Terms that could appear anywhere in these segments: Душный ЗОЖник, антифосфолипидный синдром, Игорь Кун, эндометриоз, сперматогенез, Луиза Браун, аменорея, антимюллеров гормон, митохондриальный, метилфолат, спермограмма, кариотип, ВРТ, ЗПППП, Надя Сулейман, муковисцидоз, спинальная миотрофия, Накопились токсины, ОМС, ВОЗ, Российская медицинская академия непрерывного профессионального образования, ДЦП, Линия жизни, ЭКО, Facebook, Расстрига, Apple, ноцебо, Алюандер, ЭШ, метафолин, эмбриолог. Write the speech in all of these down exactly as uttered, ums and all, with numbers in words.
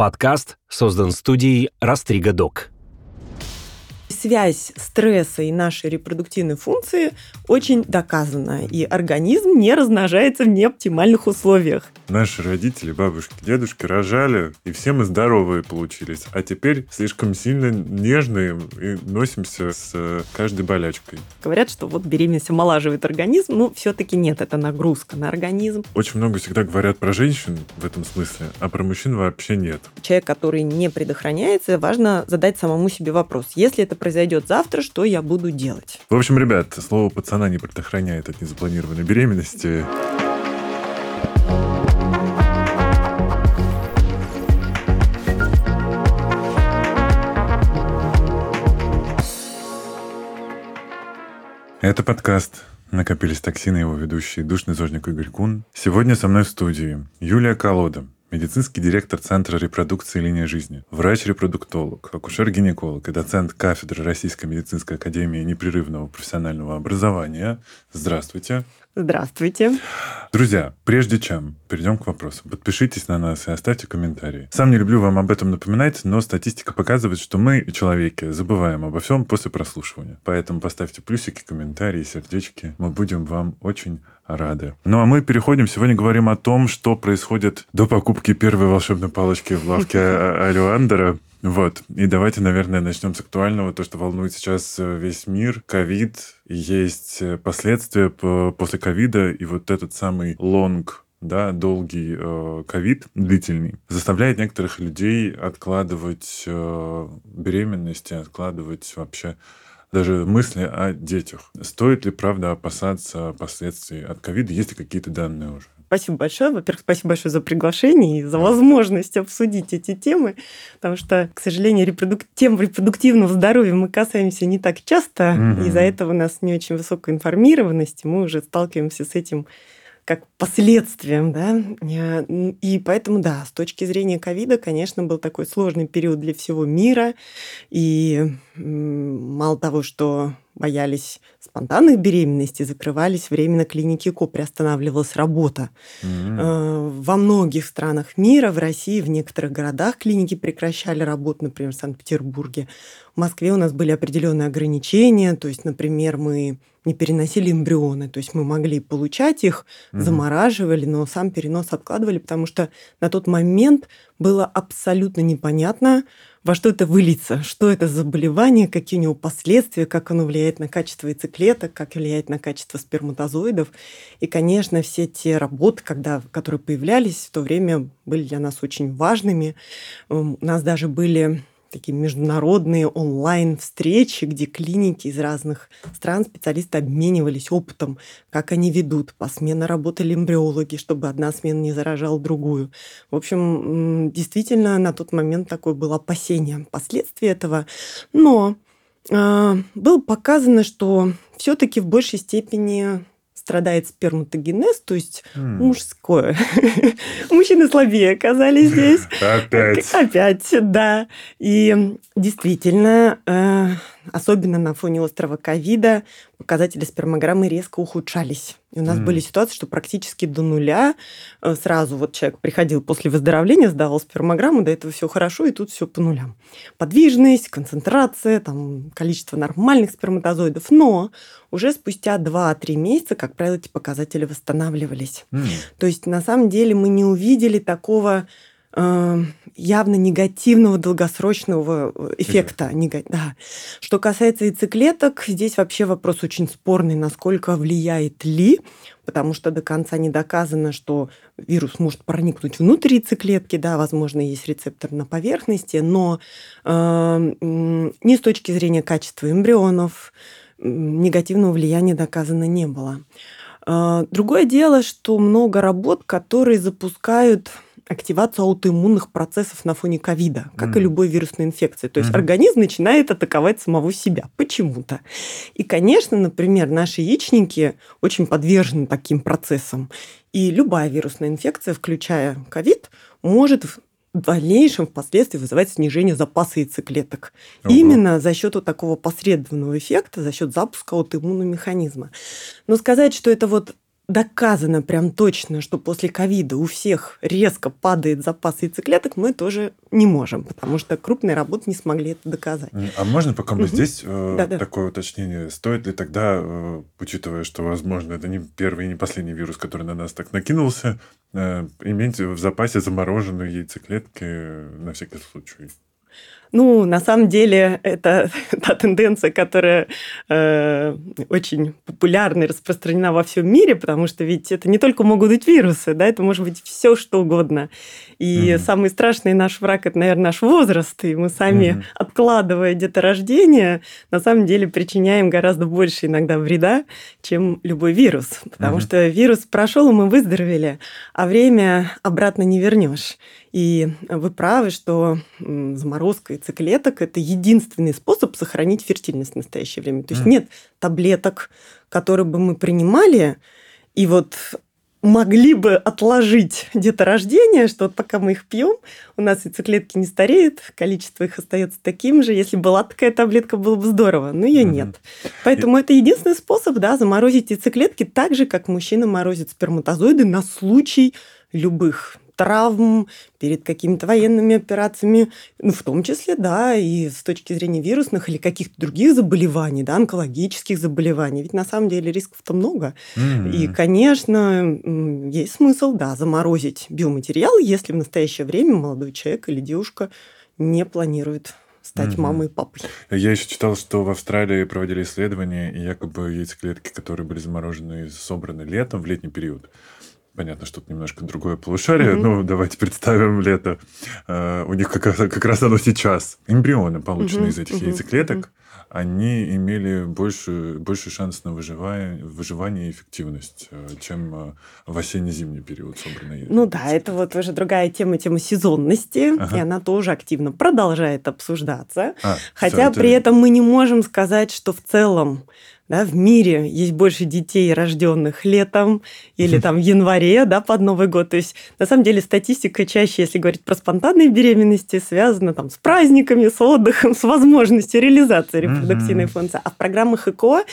Подкаст создан студией Расстрига точка док. Связь стресса и нашей репродуктивной функции очень доказана, и организм не размножается в неоптимальных условиях. Наши родители, бабушки, дедушки рожали, и все мы здоровые получились, а теперь слишком сильно нежные и носимся с каждой болячкой. Говорят, что вот беременность омолаживает организм, но все-таки нет, это нагрузка на организм. Очень много всегда говорят про женщин в этом смысле, а про мужчин вообще нет. Человек, который не предохраняется, важно задать самому себе вопрос, если это произойдет завтра, что я буду делать? В общем, ребят, слово пацана не предохраняет от незапланированной беременности. Это подкаст «Накопились токсины», его ведущий душный зожник Игорь Кун. Сегодня со мной в студии Юлия Колода, медицинский директор Центра репродукции и линия жизни, врач-репродуктолог, акушер-гинеколог и доцент кафедры Российской медицинской академии непрерывного профессионального образования. Здравствуйте. Здравствуйте. Друзья, прежде чем перейдем к вопросу, подпишитесь на нас и оставьте комментарии. Сам не люблю вам об этом напоминать, но статистика показывает, что мы, человеки, забываем обо всем после прослушивания. Поэтому поставьте плюсики, комментарии, сердечки. Мы будем вам очень рады. Ну а мы переходим. Сегодня говорим о том, что происходит до покупки первой волшебной палочки в лавке Алюандера. Вот. И давайте, наверное, начнем с актуального. То, что волнует сейчас весь мир. Ковид. Есть последствия после ковида. И вот этот самый лонг, да, долгий ковид, э, длительный, заставляет некоторых людей откладывать э, беременности, откладывать вообще даже мысли о детях. Стоит ли, правда, опасаться последствий от ковида? Есть ли какие-то данные уже? Спасибо большое. Во-первых, спасибо большое за приглашение и за возможность обсудить эти темы, потому что, к сожалению, репродук... тем репродуктивного здоровья мы касаемся не так часто, угу. Из-за этого у нас не очень высокая информированность, и мы уже сталкиваемся с этим как последствием, да, и поэтому, да, с точки зрения ковида, конечно, был такой сложный период для всего мира, и мало того, что боялись спонтанных беременностей, закрывались временно клиники ЭКО, приостанавливалась работа. Mm-hmm. Во многих странах мира, в России, в некоторых городах клиники прекращали работу, например, в Санкт-Петербурге. В Москве у нас были определенные ограничения, то есть, например, мы не переносили эмбрионы, то есть мы могли получать их, mm-hmm. замораживали, но сам перенос откладывали, потому что на тот момент было абсолютно непонятно, во что это выльется, что это за заболевание, какие у него последствия, как оно влияет на качество яйцеклеток, как влияет на качество сперматозоидов. И, конечно, все те работы, когда, которые появлялись в то время, были для нас очень важными. У нас даже были такие международные онлайн-встречи, где клиники из разных стран, специалисты обменивались опытом, как они ведут. Посменно работали эмбриологи, чтобы одна смена не заражала другую. В общем, действительно, на тот момент такое было опасение последствий этого. Но э, было показано, что все-таки в большей степени страдает сперматогенез, то есть mm. мужское. Мужчины слабее оказались здесь. Опять. Опять, да. И действительно, э, особенно на фоне острого ковида, показатели спермограммы резко ухудшались. И у нас mm. были ситуации, что практически до нуля э, сразу вот человек приходил после выздоровления, сдавал спермограмму, до этого все хорошо, и тут все по нулям. Подвижность, концентрация, там, количество нормальных сперматозоидов. Но уже спустя два-три месяца, как правило, эти показатели восстанавливались. Mm. То есть, на самом деле, мы не увидели такого э, явно негативного долгосрочного эффекта. Нега... Да. Что касается яйцеклеток, здесь вообще вопрос очень спорный, насколько влияет ли, потому что до конца не доказано, что вирус может проникнуть внутрь яйцеклетки, да, возможно, есть рецептор на поверхности, но э, ни с точки зрения качества эмбрионов негативного влияния доказано не было. Другое дело, что много работ, которые запускают активацию аутоиммунных процессов на фоне ковида, как mm. и любой вирусной инфекции. То есть mm. организм начинает атаковать самого себя почему-то. И, конечно, например, наши яичники очень подвержены таким процессам. И любая вирусная инфекция, включая ковид, может в дальнейшем впоследствии вызывает снижение запаса яйцеклеток. Ого. Именно за счет вот такого посредственного эффекта, за счет запуска аутоиммунного механизма. Но сказать, что это вот доказано прям точно, что после ковида у всех резко падает запас яйцеклеток, мы тоже не можем, потому что крупные работы не смогли это доказать. А можно пока мы угу. здесь э, да-да. такое уточнение? Стоит ли тогда, э, учитывая, что, возможно, это не первый и не последний вирус, который на нас так накинулся, э, иметь в запасе замороженные яйцеклетки на всякий случай? Ну, на самом деле, это та тенденция, которая э, очень популярна и распространена во всем мире, потому что ведь это не только могут быть вирусы, да, это может быть все что угодно. И mm-hmm. самый страшный наш враг – это, наверное, наш возраст, и мы сами, mm-hmm. откладывая деторождение, на самом деле причиняем гораздо больше иногда вреда, чем любой вирус, потому mm-hmm. что вирус прошел, и мы выздоровели, а время обратно не вернешь. И вы правы, что заморозка яйцеклеток – это единственный способ сохранить фертильность в настоящее время. То есть mm. нет таблеток, которые бы мы принимали, и вот могли бы отложить деторождение, что вот пока мы их пьем, у нас яйцеклетки не стареют, количество их остается таким же. Если была такая таблетка, было бы здорово, но ее mm-hmm. нет. Поэтому и... это единственный способ, да, заморозить яйцеклетки так же, как мужчина морозит сперматозоиды на случай любых травм, перед какими-то военными операциями, ну, в том числе, да, и с точки зрения вирусных или каких-то других заболеваний, да, онкологических заболеваний. Ведь на самом деле рисков-то много. Mm-hmm. И, конечно, есть смысл, да, заморозить биоматериал, если в настоящее время молодой человек или девушка не планирует стать mm-hmm. мамой и папой. Я еще читал, что в Австралии проводили исследования, и якобы яйцеклетки, которые были заморожены и собраны летом, в летний период, понятно, что тут немножко другое полушарие, mm-hmm. но давайте представим лето. Uh, у них как раз, как раз оно сейчас. Эмбрионы, полученные mm-hmm. из этих mm-hmm. яйцеклеток, mm-hmm. они имели больше, больше шанс на выживание, выживание и эффективность, чем в осенне-зимний период собранные. Ну да, это вот уже другая тема, тема сезонности, ага. и она тоже активно продолжает обсуждаться. А, хотя при этом мы не можем сказать, что в целом, да, в мире есть больше детей, рожденных летом или там в январе, да, под Новый год. То есть, на самом деле, статистика чаще, если говорить про спонтанные беременности, связана там, с праздниками, с отдыхом, с возможностью реализации репродуктивной mm-hmm. функции. А в программах ЭКО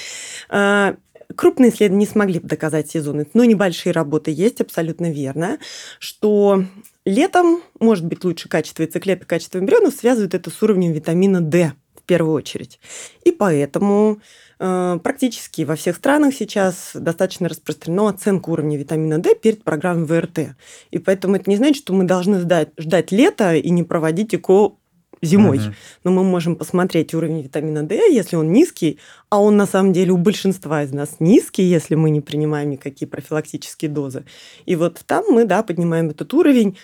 э, крупные исследования не смогли доказать сезонность, но небольшие работы есть, абсолютно верно, что летом, может быть, лучше качество яйцеклеток, качество эмбрионов, связывают это с уровнем витамина D в первую очередь. И поэтому практически во всех странах сейчас достаточно распространена оценка уровня витамина D перед программой ВРТ. И поэтому это не значит, что мы должны ждать, ждать лета и не проводить ЭКО зимой. Uh-huh. Но мы можем посмотреть уровень витамина D, если он низкий, а он на самом деле у большинства из нас низкий, если мы не принимаем никакие профилактические дозы. И вот там мы, да, поднимаем этот уровень,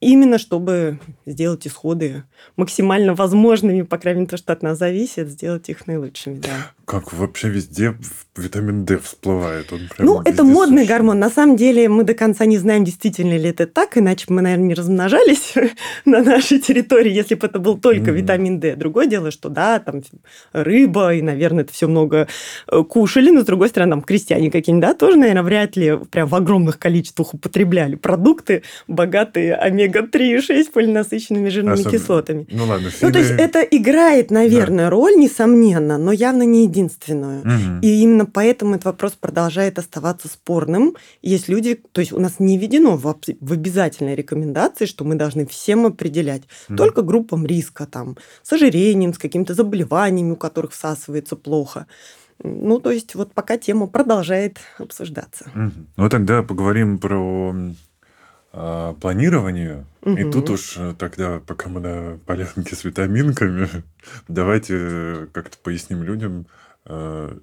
именно чтобы сделать исходы максимально возможными, по крайней мере, то, что от нас зависит, сделать их наилучшими. Да. Как вообще везде витамин D всплывает? Он прям ну, это модный сущий гормон. На самом деле мы до конца не знаем, действительно ли это так, иначе мы, наверное, не размножались на нашей территории, если бы это был только mm-hmm. витамин D. Другое дело, что да, там рыба, и, наверное, это все много кушали, но, с другой стороны, там крестьяне какие-нибудь, да, тоже, наверное, вряд ли прям в огромных количествах употребляли продукты, богатые омега омега три и шесть полинасыщенными жирными Особ... кислотами. Ну, ладно, фига... ну, то есть, это играет, наверное, да. роль, несомненно, но явно не единственную. Угу. И именно поэтому этот вопрос продолжает оставаться спорным. Есть люди... То есть, у нас не введено в, об... в обязательной рекомендации, что мы должны всем определять. Да. Только группам риска, там, с ожирением, с какими-то заболеваниями, у которых всасывается плохо. Ну, то есть, вот пока тема продолжает обсуждаться. Угу. Ну, тогда поговорим про... планированию. Угу. И тут уж тогда, пока мы на полянке с витаминками, давайте как-то поясним людям,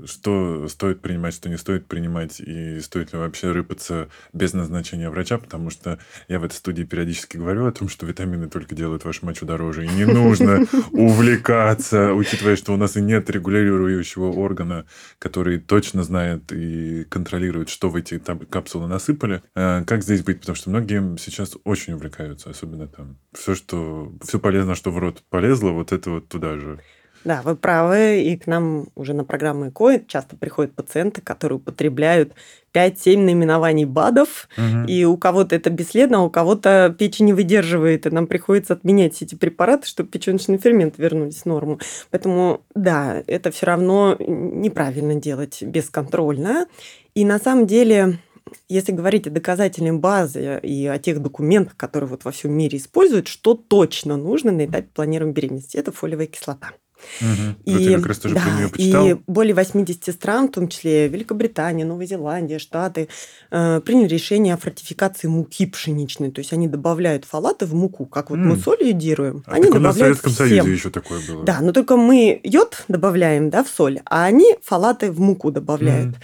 что стоит принимать, что не стоит принимать, и стоит ли вообще рыпаться без назначения врача, потому что я в этой студии периодически говорю о том, что витамины только делают вашу мочу дороже, и не нужно увлекаться, учитывая, что у нас и нет регулирующего органа, который точно знает и контролирует, что в эти капсулы насыпали. Как здесь быть? Потому что многие сейчас очень увлекаются, особенно там. Все, что... Все полезно, что в рот полезло, вот это вот туда же. Да, вы правы, и к нам уже на программу ЭКО часто приходят пациенты, которые употребляют пять-семь наименований БАДов, угу. и у кого-то это бесследно, а у кого-то печень не выдерживает, и нам приходится отменять все эти препараты, чтобы печёночный фермент вернулись в норму. Поэтому, да, это все равно неправильно делать бесконтрольно. И на самом деле если говорить о доказательной базе и о тех документах, которые вот во всем мире используют, что точно нужно на этапе планирования беременности, это фолиевая кислота. Угу. И, вот я как раз тоже да, про нее почитал. И более восьмидесяти стран, в том числе Великобритания, Новая Зеландия, Штаты, э, приняли решение о фортификации муки пшеничной. То есть они добавляют фолаты в муку, как вот м-м. мы соль йодируем. А они так у нас в Советском всем. Союзе еще такое было. Да, но только мы йод добавляем да, в соль, а они фолаты в муку добавляют.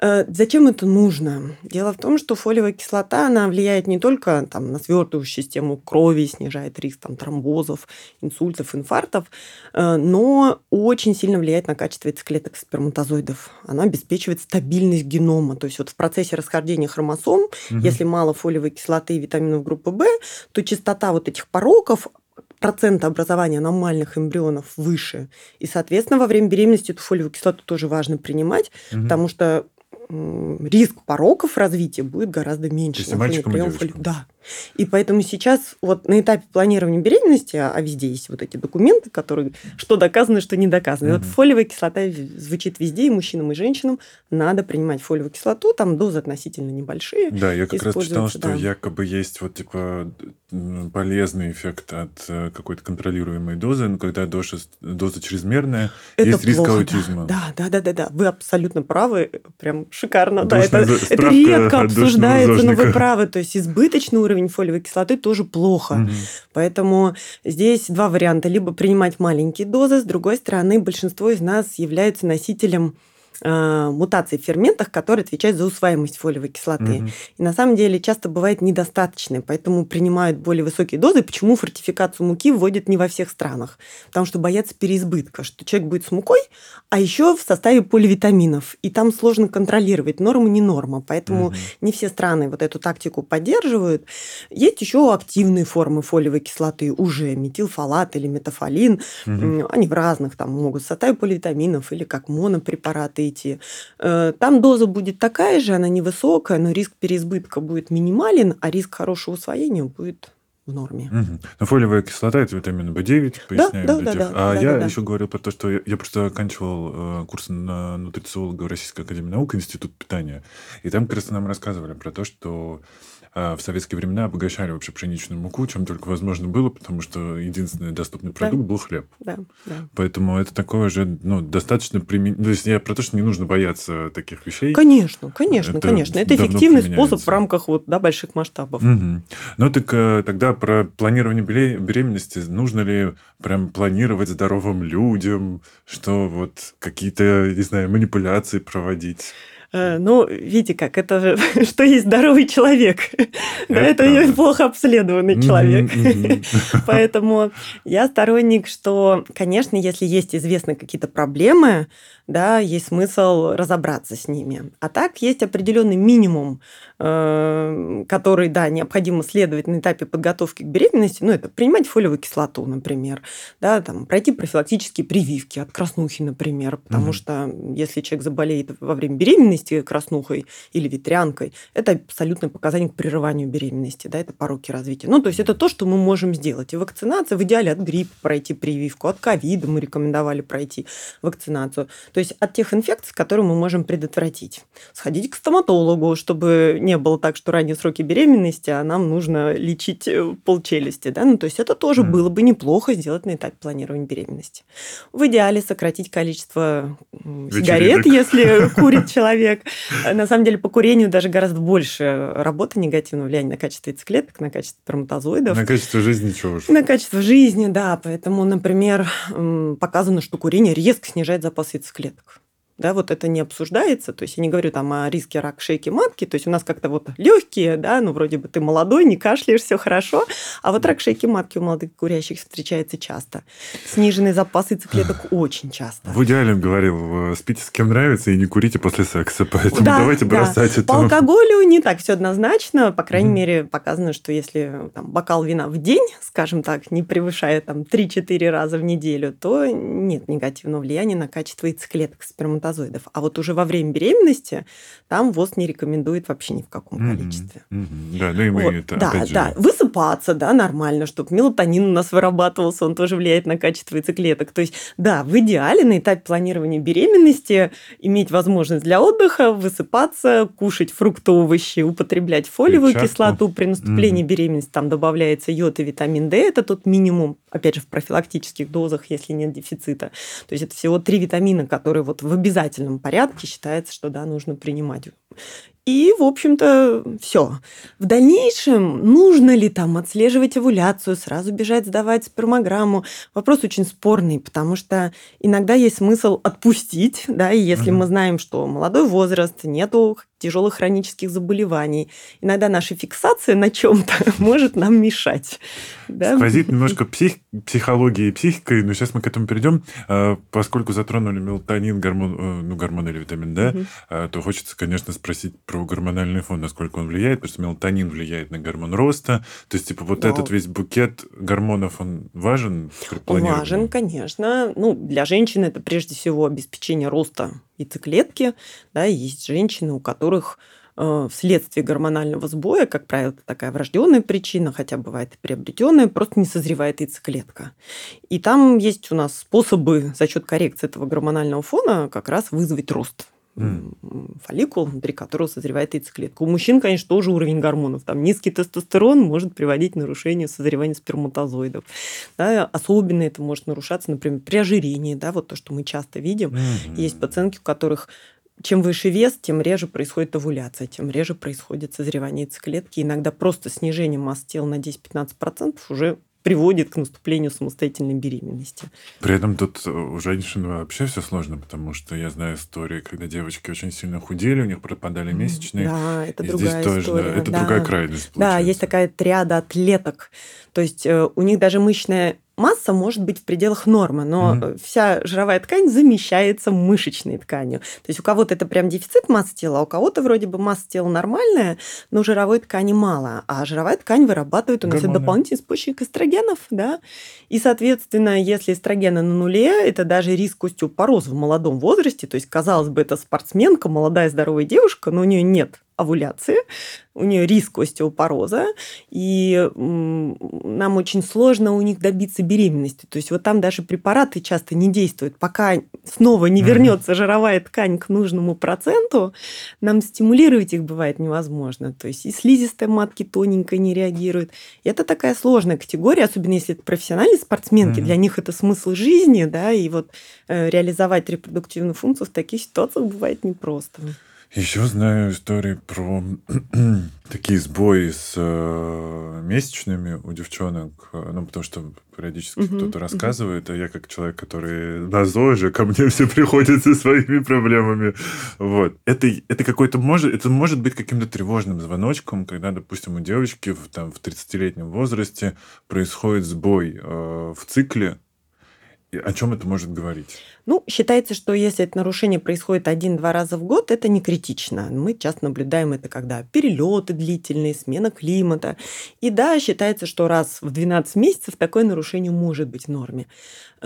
Э, зачем это нужно? Дело в том, что фолиевая кислота, она влияет не только там, на свертывающую систему крови, снижает риск там, тромбозов, инсультов, инфарктов, э, но очень сильно влияет на качество яйцеклеток сперматозоидов. Она обеспечивает стабильность генома. То есть вот в процессе расхождения хромосом, угу. если мало фолиевой кислоты и витаминов группы В, то частота вот этих пороков, процента образования аномальных эмбрионов выше. И, соответственно, во время беременности эту фолиевую кислоту тоже важно принимать, угу. потому что риск пороков развития будет гораздо меньше. Если мальчикам и девочкам. Да. И поэтому сейчас вот на этапе планирования беременности, а везде есть вот эти документы, которые что доказано, что не доказано. Угу. Вот фолиевая кислота звучит везде, и мужчинам, и женщинам надо принимать фолиевую кислоту, там дозы относительно небольшие. Да, я как раз читал, что да. якобы есть вот типа полезный эффект от какой-то контролируемой дозы, но когда доза, доза чрезмерная, это есть риск аутизма. Да. да, да, да, да, вы абсолютно правы, прям шикарно. Душная, да, это, это редко обсуждается, но вы правы, то есть избыточный уровень фолиевой кислоты тоже плохо. Угу. Поэтому здесь два варианта. Либо принимать маленькие дозы, с другой стороны, большинство из нас является носителем э, мутаций в ферментах, которые отвечают за усваиваемость фолиевой кислоты. Угу. И на самом деле часто бывает недостаточно, поэтому принимают более высокие дозы. Почему фортификацию муки вводят не во всех странах? Потому что боятся переизбытка, что человек будет с мукой, а еще в составе поливитаминов. И там сложно контролировать, норма не норма. Поэтому mm-hmm. не все страны вот эту тактику поддерживают. Есть еще активные формы фолиевой кислоты уже, метилфолат или метафолин. Mm-hmm. Они в разных, там могут в составе поливитаминов или как монопрепараты идти. Там доза будет такая же, она невысокая, но риск переизбытка будет минимален, а риск хорошего усвоения будет... в норме. Угу. Но фолиевая кислота – это витамин бэ девять, поясняю. Да, да, да, да, а да, я да, да. еще говорил про то, что я, я просто оканчивал э, курс на нутрициолога в Российской академии наук, институт питания, и там как раз нам рассказывали про то, что э, в советские времена обогащали вообще пшеничную муку, чем только возможно было, потому что единственный доступный продукт да. был хлеб. Да, да. Поэтому это такое же, ну, достаточно применительно. То есть я про то, что не нужно бояться таких вещей. Конечно, конечно, это конечно. Это эффективный способ в рамках вот, да, больших масштабов. Угу. Ну, так э, тогда про планирование беременности. Нужно ли прям планировать здоровым людям, что вот какие-то, не знаю, манипуляции проводить? Ну, видите как, это что есть здоровый человек. Да, это плохо обследованный человек. Поэтому я сторонник, что, конечно, если есть известны какие-то проблемы, да, есть смысл разобраться с ними. А так есть определенный минимум, который, да, необходимо следовать на этапе подготовки к беременности. Ну, это принимать фолиевую кислоту, например, да, там, пройти профилактические прививки от краснухи, например, потому что если человек заболеет во время беременности, краснухой или ветрянкой, это абсолютный показатель к прерыванию беременности, да, это пороки развития. Ну, то есть это то, что мы можем сделать. И вакцинация, в идеале от гриппа пройти прививку, от ковида мы рекомендовали пройти вакцинацию. То есть от тех инфекций, которые мы можем предотвратить. Сходить к стоматологу, чтобы не было так, что ранние сроки беременности, а нам нужно лечить полчелюсти, да, ну, то есть это тоже mm. было бы неплохо сделать на этапе планирования беременности. В идеале сократить количество сигарет, вечеринок. Если курит человек. На самом деле, по курению даже гораздо больше работы негативного влияния на качество яйцеклеток, на качество сперматозоидов. На качество жизни чего же? На качество жизни, да. Поэтому, например, показано, что курение резко снижает запас яйцеклеток. Да, вот это не обсуждается, то есть я не говорю там о риске рака шейки матки, то есть у нас как-то вот легкие, да, ну вроде бы ты молодой, не кашляешь, все хорошо, а вот рак шейки матки у молодых курящих встречается часто. Сниженный запас яйцеклеток очень часто. В идеале говорил, спите с кем нравится и не курите после секса, поэтому да, давайте да. бросать это. По алкоголю не так все однозначно, по крайней mm. мере показано, что если там, бокал вина в день, скажем так, не превышая там три-четыре раза в неделю, то нет негативного влияния на качество яйцеклеток сперматозоидов. сперматозоидов. А вот уже во время беременности там ВОЗ не рекомендует вообще ни в каком mm-hmm. количестве. Mm-hmm. Да, ну и мы вот. это, да, опять же... Да, высыпаться, да, нормально, чтобы мелатонин у нас вырабатывался, он тоже влияет на качество яйцеклеток. То есть, да, в идеале на этапе планирования беременности иметь возможность для отдыха, высыпаться, кушать фрукты, овощи, употреблять фолиевую Печатку. кислоту. При наступлении mm-hmm. беременности там добавляется йод и витамин D, это тот минимум, опять же, в профилактических дозах, если нет дефицита. То есть, это всего три витамина, которые вот в обязательном порядке считается, что да, нужно принимать. И, в общем-то, все. В дальнейшем нужно ли там отслеживать овуляцию, сразу бежать сдавать спермограмму? Вопрос очень спорный, потому что иногда есть смысл отпустить, да, и если mm-hmm. мы знаем, что молодой возраст, нету тяжелых хронических заболеваний, иногда наша фиксация на чем-то может нам мешать. Да? Сквозит немножко псих... психологией и психикой, но сейчас мы к этому перейдем, поскольку затронули мелатонин, гормон, ну, гормон или витамин D, mm-hmm. то хочется, конечно, спросить про гормональный фон, насколько он влияет, потому что мелатонин влияет на гормон роста. То есть, типа, вот да. этот весь букет гормонов, он важен при планировании? Важен, конечно. Ну, для женщин это прежде всего обеспечение роста яйцеклетки. Да, есть женщины, у которых э, вследствие гормонального сбоя, как правило, такая врожденная причина, хотя бывает и приобретенная, просто не созревает яйцеклетка. И там есть у нас способы за счет коррекции этого гормонального фона как раз вызвать рост Mm. фолликул, внутри которого созревает яйцеклетка. У мужчин, конечно, тоже уровень гормонов. Там низкий тестостерон может приводить к нарушению созревания сперматозоидов. Да, особенно это может нарушаться, например, при ожирении. Да, вот то, что мы часто видим. Mm-hmm. Есть пациентки, у которых чем выше вес, тем реже происходит овуляция, тем реже происходит созревание яйцеклетки. Иногда просто снижение массы тела на десять-пятнадцать процентов уже приводит к наступлению самостоятельной беременности. При этом тут у женщин вообще все сложно, потому что я знаю истории, когда девочки очень сильно худели, у них пропадали месячные. Да, это другая история. Тоже, да, это да. другая крайность, получается. Да, есть такая триада атлеток. То есть у них даже мышечная масса может быть в пределах нормы, но mm-hmm. вся жировая ткань замещается мышечной тканью. То есть у кого-то это прям дефицит массы тела, а у кого-то вроде бы масса тела нормальная, но жировой ткани мало. А жировая ткань вырабатывает у нас дополнительный спутник эстрогенов. Да? И, соответственно, если эстрогены на нуле, это даже риск остеопороза в молодом возрасте. То есть, казалось бы, это спортсменка, молодая здоровая девушка, но у нее нет овуляции, у нее риск остеопороза, и нам очень сложно у них добиться беременности. То есть вот там даже препараты часто не действуют. Пока снова не вернется mm-hmm. жировая ткань к нужному проценту, нам стимулировать их бывает невозможно. То есть и слизистая матки тоненько не реагирует. И это такая сложная категория, особенно если это профессиональные спортсменки, mm-hmm. для них это смысл жизни, да, и вот реализовать репродуктивную функцию в таких ситуациях бывает непросто. Еще знаю истории про такие сбои с э, месячными у девчонок, ну, потому что периодически uh-huh, кто-то рассказывает, uh-huh. а я как человек, который на ЗОЖе, ко мне все приходят со своими проблемами. Вот. Это, это какой-то может, это может быть каким-то тревожным звоночком, когда, допустим, у девочки в, там, в тридцатилетнем возрасте происходит сбой э, в цикле. О чем это может говорить? Ну, считается, что если это нарушение происходит один-два раза в год, это не критично. Мы часто наблюдаем это, когда перелеты длительные, смена климата. И да, считается, что раз в двенадцать месяцев такое нарушение может быть в норме.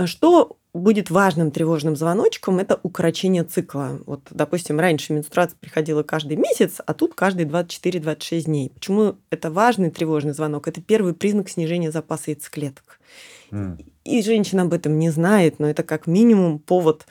Что будет важным тревожным звоночком, это укорочение цикла. Вот, допустим, раньше менструация приходила каждый месяц, а тут каждые двадцать четыре-двадцать шесть дней. Почему это важный тревожный звонок? Это первый признак снижения запаса яйцеклеток. Mm. И женщина об этом не знает, но это как минимум повод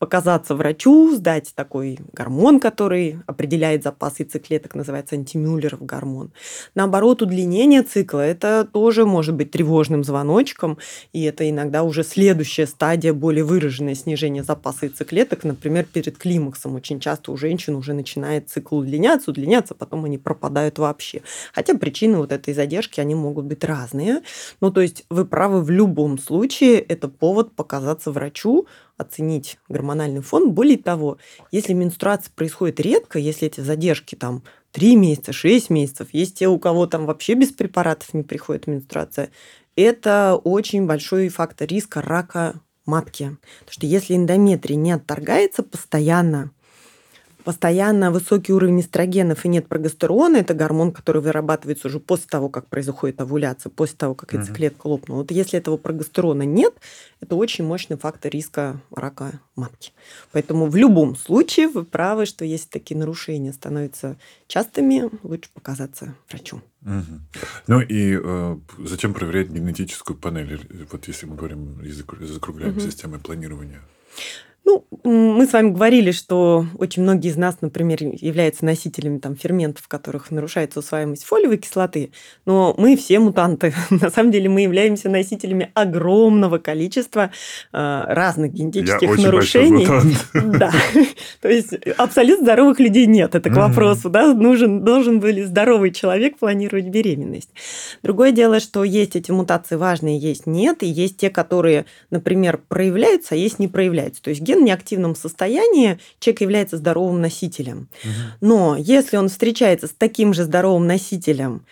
показаться врачу, сдать такой гормон, который определяет запас яйцеклеток, называется антимюллеров гормон. Наоборот, удлинение цикла – это тоже может быть тревожным звоночком, и это иногда уже следующая стадия, более выраженное снижение запаса яйцеклеток. Например, перед климаксом очень часто у женщин уже начинает цикл удлиняться, удлиняться, потом они пропадают вообще. Хотя причины вот этой задержки, они могут быть разные. Ну, то есть вы правы, в любом случае это повод показаться врачу, оценить гормональный фон. Более того, если менструация происходит редко, если эти задержки там три месяца, шесть месяцев, есть те, у кого там вообще без препаратов не приходит менструация, это очень большой фактор риска рака матки. Потому что если эндометрий не отторгается постоянно, постоянно высокий уровень эстрогенов и нет прогестерона, это гормон, который вырабатывается уже после того, как происходит овуляция, после того, как яйцеклетка лопнула. Вот если этого прогестерона нет, это очень мощный фактор риска рака матки. Поэтому в любом случае вы правы, что если такие нарушения становятся частыми, лучше показаться врачу. Угу. Ну и э, зачем проверять генетическую панель? Вот если мы говорим, закругляем угу. системой планирования. Ну, мы с вами говорили, что очень многие из нас, например, являются носителями там, ферментов, в которых нарушается усваиваемость фолиевой кислоты, но мы все мутанты. На самом деле мы являемся носителями огромного количества э, разных генетических Я нарушений. Я очень большой мутант. Да. То есть абсолютно здоровых людей нет. Это к вопросу, да, нужен, должен был здоровый человек планировать беременность. Другое дело, что есть эти мутации важные, есть нет, и есть те, которые, например, проявляются, а есть не проявляются. То есть в неактивном состоянии человек является здоровым носителем. Угу. Но если он встречается с таким же здоровым носителем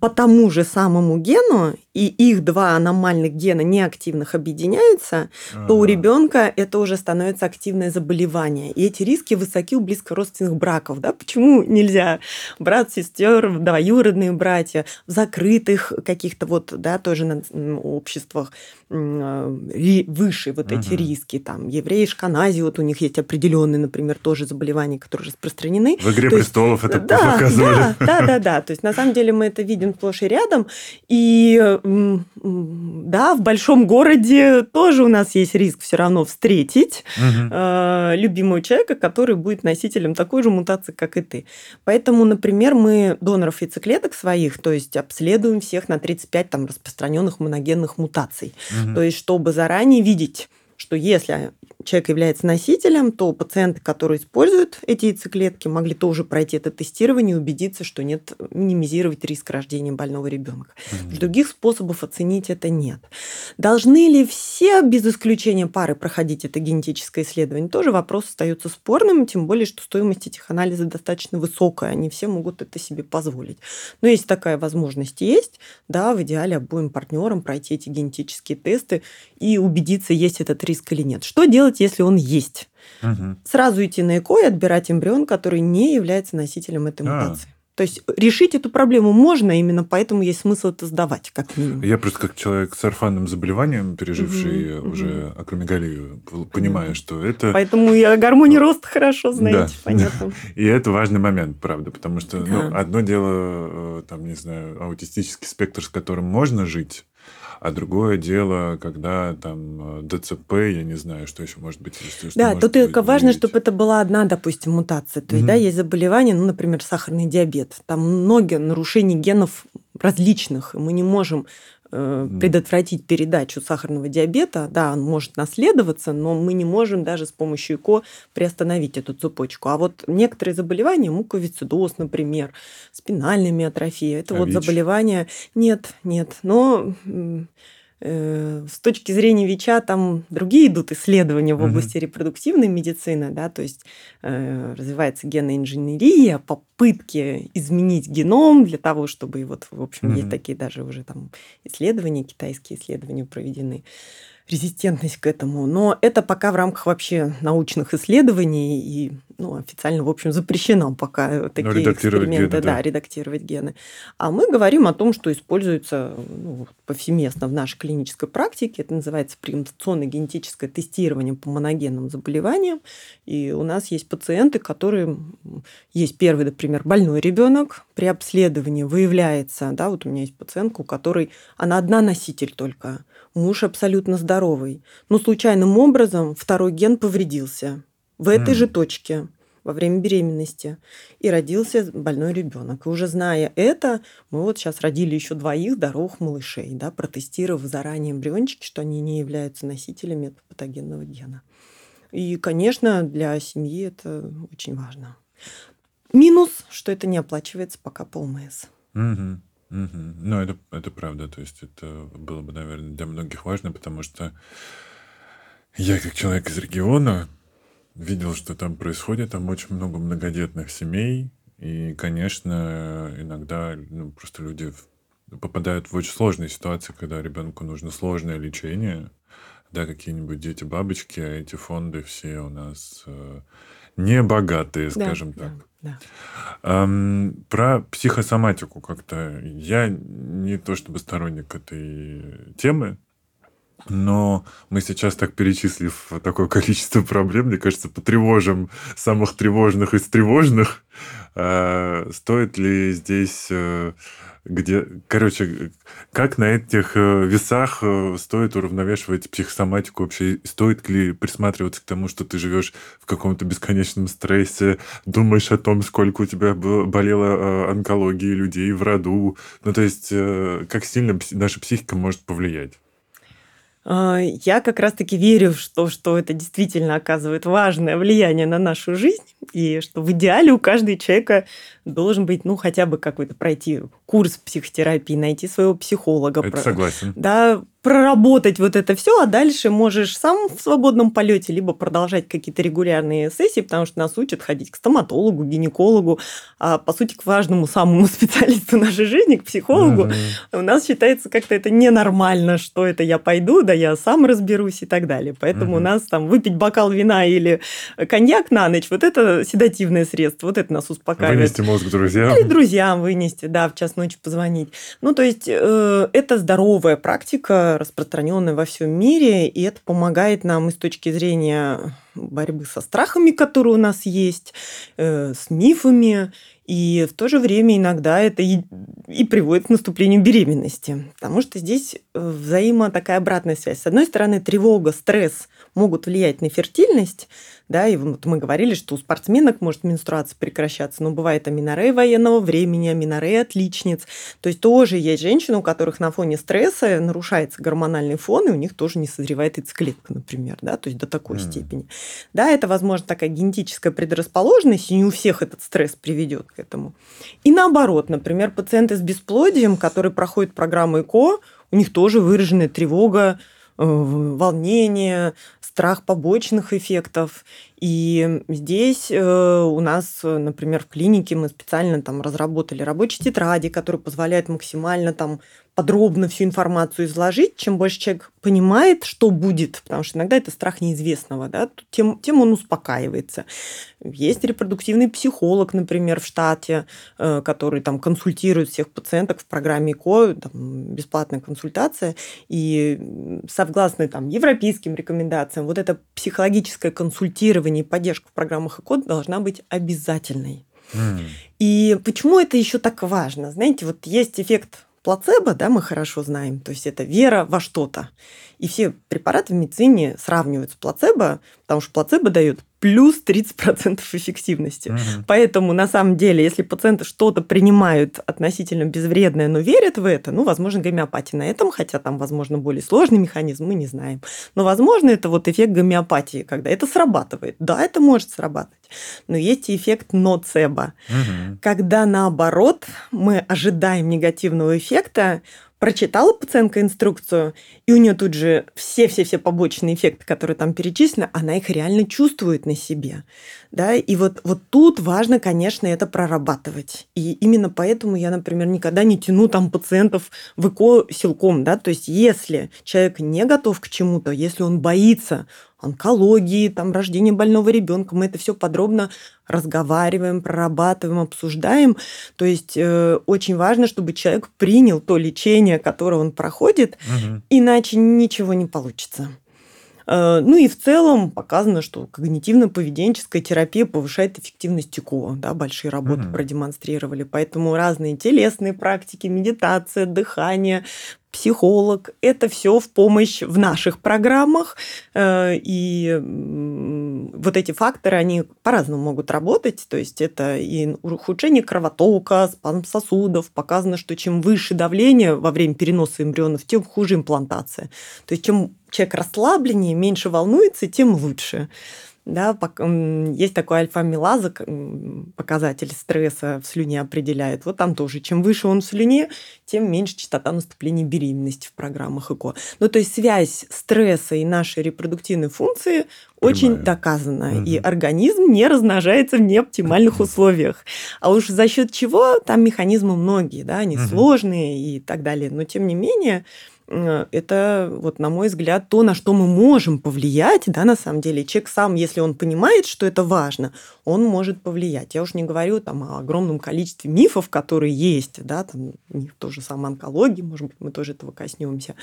по тому же самому гену, и их два аномальных гена неактивных объединяются, А-а-а. то у ребенка это уже становится активное заболевание. И эти риски высоки у близкородственных браков. Да? Почему нельзя брат, сестер, двоюродные братья, в закрытых каких-то вот, да, тоже на обществах выше вот эти А-а-а. риски. Там евреи, ашкенази, вот у них есть определенные, например, тоже заболевания, которые распространены. В «Игре то престолов» есть... это да, показывали. Да, да, да, да. То есть, на самом деле, мы это видим сплошь и рядом. И да, в большом городе тоже у нас есть риск все равно встретить угу. э, любимого человека, который будет носителем такой же мутации, как и ты. Поэтому, например, мы доноров яйцеклеток своих, то есть обследуем всех на тридцать пять там, распространенных моногенных мутаций. Угу. То есть чтобы заранее видеть, что если человек является носителем, то пациенты, которые используют эти яйцеклетки, могли тоже пройти это тестирование и убедиться, что нет, минимизировать риск рождения больного ребенка. Mm-hmm. Других способов оценить это нет. Должны ли все, без исключения пары, проходить это генетическое исследование? Тоже вопрос остается спорным, тем более, что стоимость этих анализов достаточно высокая, не все могут это себе позволить. Но если такая возможность есть, да, в идеале обоим партнерам пройти эти генетические тесты и убедиться, есть этот риск риск или нет. Что делать, если он есть? Угу. Сразу идти на ЭКО и отбирать эмбрион, который не является носителем этой а. мутации. То есть решить эту проблему можно, именно поэтому есть смысл это сдавать, как минимум. Я просто как человек с орфанным заболеванием, переживший угу, уже угу. акромегалию, понимаю, что это... Поэтому и о гормоне роста хорошо знаете, да, понятно. Да. И это важный момент, правда, потому что да. ну, одно дело, там, не знаю, аутистический спектр, с которым можно жить, а другое дело, когда там ДЦП, я не знаю, что еще может быть. Что да, может тут быть, важно, быть. чтобы это была одна, допустим, мутация. То mm-hmm. есть, да, есть заболевание, ну, например, сахарный диабет. Там много нарушений генов различных, и мы не можем предотвратить передачу сахарного диабета. Да, он может наследоваться, но мы не можем даже с помощью ЭКО приостановить эту цепочку. А вот некоторые заболевания, муковисцидоз, например, спинальная миотрофия, это а вот ВИЧ? заболевания... Нет, нет, но... С точки зрения ВИЧа там другие идут исследования в области mm-hmm. репродуктивной медицины, да, то есть э, развивается генная инженерия, попытки изменить геном для того, чтобы, и вот, в общем, mm-hmm. есть такие даже уже там исследования, китайские исследования проведены, резистентность к этому, но это пока в рамках вообще научных исследований и ну, официально, в общем, запрещено пока такие редактировать эксперименты, гены, да, да, редактировать гены. А мы говорим о том, что используется ну, повсеместно в нашей клинической практике, это называется премутационно-генетическое тестирование по моногенным заболеваниям, и у нас есть пациенты, которые, есть первый, например, больной ребенок, при обследовании выявляется, да, вот у меня есть пациентка, у которой она одна носитель только, муж абсолютно здоровый, но случайным образом второй ген повредился в этой mm. же точке во время беременности. И родился больной ребенок. И уже зная это, мы вот сейчас родили еще двоих здоровых малышей, да, протестировав заранее эмбриончики, что они не являются носителями этого патогенного гена. И, конечно, для семьи это очень важно. Минус, что это не оплачивается пока по О М С. Mm-hmm. Угу. Ну, это, это правда. То есть, это было бы, наверное, для многих важно, потому что я, как человек из региона, видел, что там происходит. Там очень много многодетных семей. И, конечно, иногда ну, просто люди попадают в очень сложные ситуации, когда ребенку нужно сложное лечение. Да, какие-нибудь дети-бабочки, а эти фонды все у нас... небогатые, скажем да, так. Да, да. Эм, про психосоматику как-то. Я не то чтобы сторонник этой темы, но мы сейчас, так перечислив такое количество проблем, мне кажется, потревожим самых тревожных из тревожных. Э, стоит ли здесь... Э, где, короче, как на этих весах стоит уравновешивать психосоматику вообще? Стоит ли присматриваться к тому, что ты живешь в каком-то бесконечном стрессе, думаешь о том, сколько у тебя болело онкологии людей в роду? Ну, то есть, как сильно наша психика может повлиять? Я как раз-таки верю, что, что это действительно оказывает важное влияние на нашу жизнь, и что в идеале у каждого человека должен быть, ну, хотя бы какой-то пройти курс психотерапии, найти своего психолога. Это про... согласен. Да, проработать вот это все, а дальше можешь сам в свободном полете либо продолжать какие-то регулярные сессии, потому что нас учат ходить к стоматологу, гинекологу, а по сути к важному самому специалисту нашей жизни, к психологу. Mm-hmm. У нас считается как-то это ненормально, что это я пойду, да я сам разберусь и так далее. Поэтому mm-hmm. у нас там выпить бокал вина или коньяк на ночь, вот это седативное средство, вот это нас успокаивает. Вынести мозг друзьям. Или друзьям вынести, да, в час ночи позвонить. Ну, то есть, э, это здоровая практика, распространенная во всем мире, и это помогает нам и с точки зрения борьбы со страхами, которые у нас есть, э, с мифами, и в то же время иногда это и, и приводит к наступлению беременности, потому что здесь взаимо такая обратная связь. С одной стороны, тревога, стресс могут влиять на фертильность, да, и вот мы говорили, что у спортсменок может менструация прекращаться, но бывает аменорея военного времени, аменорея отличниц. То есть тоже есть женщины, у которых на фоне стресса нарушается гормональный фон, и у них тоже не созревает яйцеклетка, например, да, то есть до такой mm. степени. Да, это, возможно, такая генетическая предрасположенность, и не у всех этот стресс приведет к этому. И наоборот, например, пациенты с бесплодием, которые проходят программу ЭКО, у них тоже выраженная тревога, волнение, страх побочных эффектов. И здесь у нас, например, в клинике мы специально там разработали рабочие тетради, которые позволяют максимально там подробно всю информацию изложить. Чем больше человек понимает, что будет, потому что иногда это страх неизвестного, да, тем, тем он успокаивается. Есть репродуктивный психолог, например, в штате, который там консультирует всех пациенток в программе ЭКО, там, бесплатная консультация. И согласно там европейским рекомендациям, вот это психологическое консультирование и поддержка в программах ЭКО должна быть обязательной. Mm. И почему это еще так важно? Знаете, вот есть эффект плацебо, да, мы хорошо знаем, то есть это вера во что-то. И все препараты в медицине сравнивают с плацебо, потому что плацебо дает плюс тридцать процентов эффективности. Mm-hmm. Поэтому, на самом деле, если пациенты что-то принимают относительно безвредное, но верят в это, ну, возможно, гомеопатия на этом, хотя там, возможно, более сложный механизм, мы не знаем. Но, возможно, это вот эффект гомеопатии, когда это срабатывает. Да, это может срабатывать. Но есть и эффект ноцебо. Mm-hmm. Когда, наоборот, мы ожидаем негативного эффекта, прочитала пациентка инструкцию, и у нее тут же все-все-все побочные эффекты, которые там перечислены, она их реально чувствует на себе. Да? И вот, вот тут важно, конечно, это прорабатывать. И именно поэтому я, например, никогда не тяну там пациентов в ЭКО силком. Да? То есть если человек не готов к чему-то, если он боится онкологии, там, рождения больного ребенка, мы это все подробно разговариваем, прорабатываем, обсуждаем. То есть э, очень важно, чтобы человек принял то лечение, которое он проходит, угу. иначе ничего не получится. Э, ну и в целом показано, что когнитивно-поведенческая терапия повышает эффективность ЭКО. Да, большие работы угу. продемонстрировали. Поэтому разные телесные практики, медитация, дыхание, психолог. Это все в помощь в наших программах. И вот эти факторы, они по-разному могут работать. То есть это и ухудшение кровотока, спазм сосудов. Показано, что чем выше давление во время переноса эмбрионов, тем хуже имплантация. То есть чем человек расслабленнее, меньше волнуется, тем лучше. Да, есть такой альфа-амилаза, показатель стресса в слюне определяет. Вот там тоже, чем выше он в слюне, тем меньше частота наступления беременности в программах ЭКО. Ну, то есть связь стресса и нашей репродуктивной функции Понимаю. Очень доказана. Угу. И организм не размножается в неоптимальных условиях. А уж за счет чего там механизмы многие, да, они угу. сложные и так далее. Но тем не менее... это, вот, на мой взгляд, то, на что мы можем повлиять, да, на самом деле. Человек сам, если он понимает, что это важно, он может повлиять. Я уж не говорю там о огромном количестве мифов, которые есть, да, там миф тоже самой онкологии, может быть, мы тоже этого коснемся.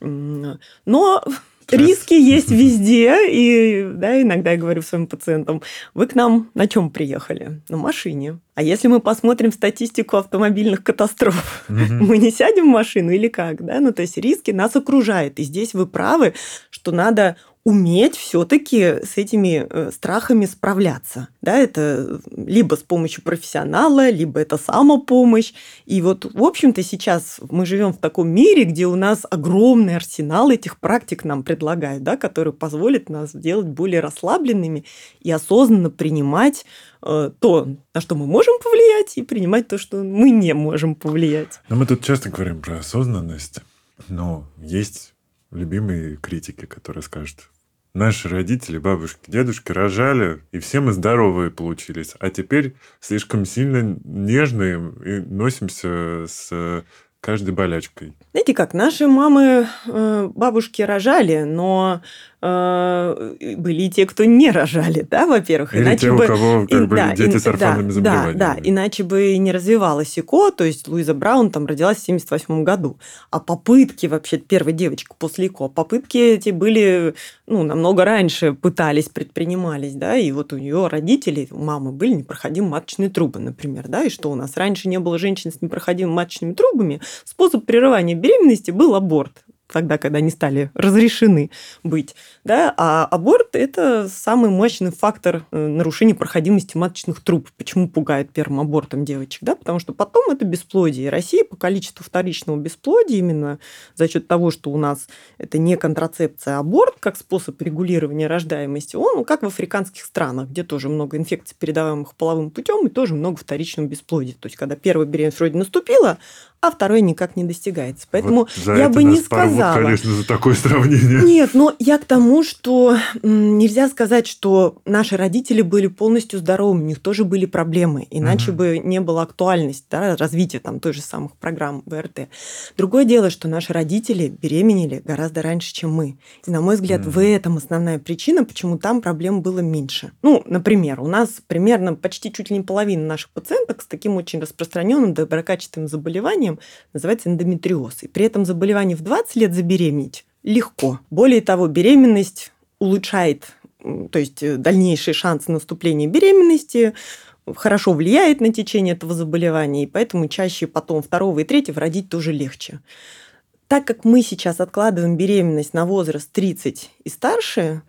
Но риски есть везде, и, да, иногда я говорю своим пациентам: вы к нам на чем приехали? На машине. А если мы посмотрим статистику автомобильных катастроф, mm-hmm. мы не сядем в машину или как? Да? Ну, то есть риски нас окружают. И здесь вы правы, что надо уметь все-таки с этими страхами справляться. Да, это либо с помощью профессионала, либо это самопомощь. И вот, в общем-то, сейчас мы живем в таком мире, где у нас огромный арсенал этих практик нам предлагают, да, которые позволят нас делать более расслабленными и осознанно принимать то, на что мы можем повлиять, и принимать то, что мы не можем повлиять. Но мы тут часто говорим про осознанность, но есть любимые критики, которые скажут: наши родители, бабушки, дедушки рожали, и все мы здоровые получились. А теперь слишком сильно нежные и носимся с каждой болячкой. Знаете как, наши мамы, бабушки рожали, но были и те, кто не рожали, да, во-первых. Или иначе те, бы... у кого как и, бы, да, дети и, с орфанными да, заболеваниями. Да, да, иначе бы не развивалась ЭКО, то есть Луиза Браун там родилась в семьдесят восьмом году. А попытки вообще, первая девочка после ЭКО, попытки эти были, ну, намного раньше пытались, предпринимались, да, и вот у нее родители, у мамы были непроходимые маточные трубы, например, да, и что у нас раньше не было женщин с непроходимыми маточными трубами, способ прерывания беременности был аборт. Тогда, когда они стали разрешены быть. Да? А аборт – это самый мощный фактор нарушения проходимости маточных труб. Почему пугает первым абортом девочек? Да? Потому что потом это бесплодие. И Россия по количеству вторичного бесплодия, именно за счет того, что у нас это не контрацепция, а аборт как способ регулирования рождаемости, он, как в африканских странах, где тоже много инфекций, передаваемых половым путем, и тоже много вторичного бесплодия. То есть, когда первая беременность вроде наступила, а второй никак не достигается. Поэтому вот я бы не сказала... Порвут, конечно, за такое сравнение. Нет, но я к тому, что нельзя сказать, что наши родители были полностью здоровыми, у них тоже были проблемы, иначе угу. бы не была актуальность, да, развития там той же самых программ ВРТ. Другое дело, что наши родители беременели гораздо раньше, чем мы. И, на мой взгляд, угу. в этом основная причина, почему там проблем было меньше. Ну, например, у нас примерно почти чуть ли не половина наших пациенток с таким очень распространенным доброкачественным заболеванием называется эндометриоз. И при этом заболевание в двадцать лет забеременеть легко. Более того, беременность улучшает, то есть дальнейшие шансы наступления беременности, хорошо влияет на течение этого заболевания, и поэтому чаще потом второго и третьего родить тоже легче. Так как мы сейчас откладываем беременность на возраст тридцать и старше,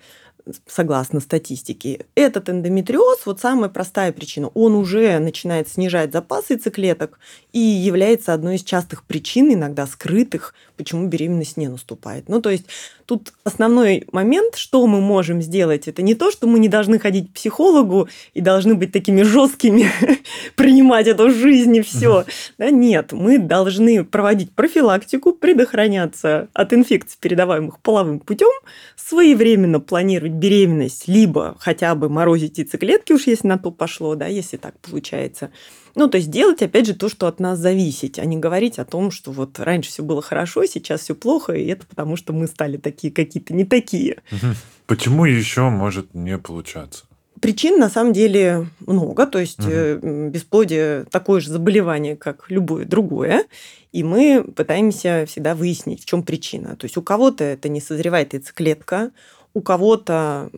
согласно статистике, этот эндометриоз, вот самая простая причина, он уже начинает снижать запасы яйцеклеток и является одной из частых причин, иногда скрытых, почему беременность не наступает. Ну, то есть тут основной момент, что мы можем сделать, это не то, что мы не должны ходить к психологу и должны быть такими жесткими, принимать это в жизни все. Да, нет, мы должны проводить профилактику, предохраняться от инфекций, передаваемых половым путем, своевременно планировать беременность, либо хотя бы морозить яйцеклетки, уж если на то пошло, да, если так получается. Ну, то есть делать, опять же, то, что от нас зависит, а не говорить о том, что вот раньше все было хорошо, сейчас все плохо, и это потому, что мы стали такие какие-то не такие. Почему еще может не получаться? Причин, на самом деле, много. То есть угу. бесплодие – такое же заболевание, как любое другое. И мы пытаемся всегда выяснить, в чем причина. То есть у кого-то это не созревает яйцеклетка, у кого-то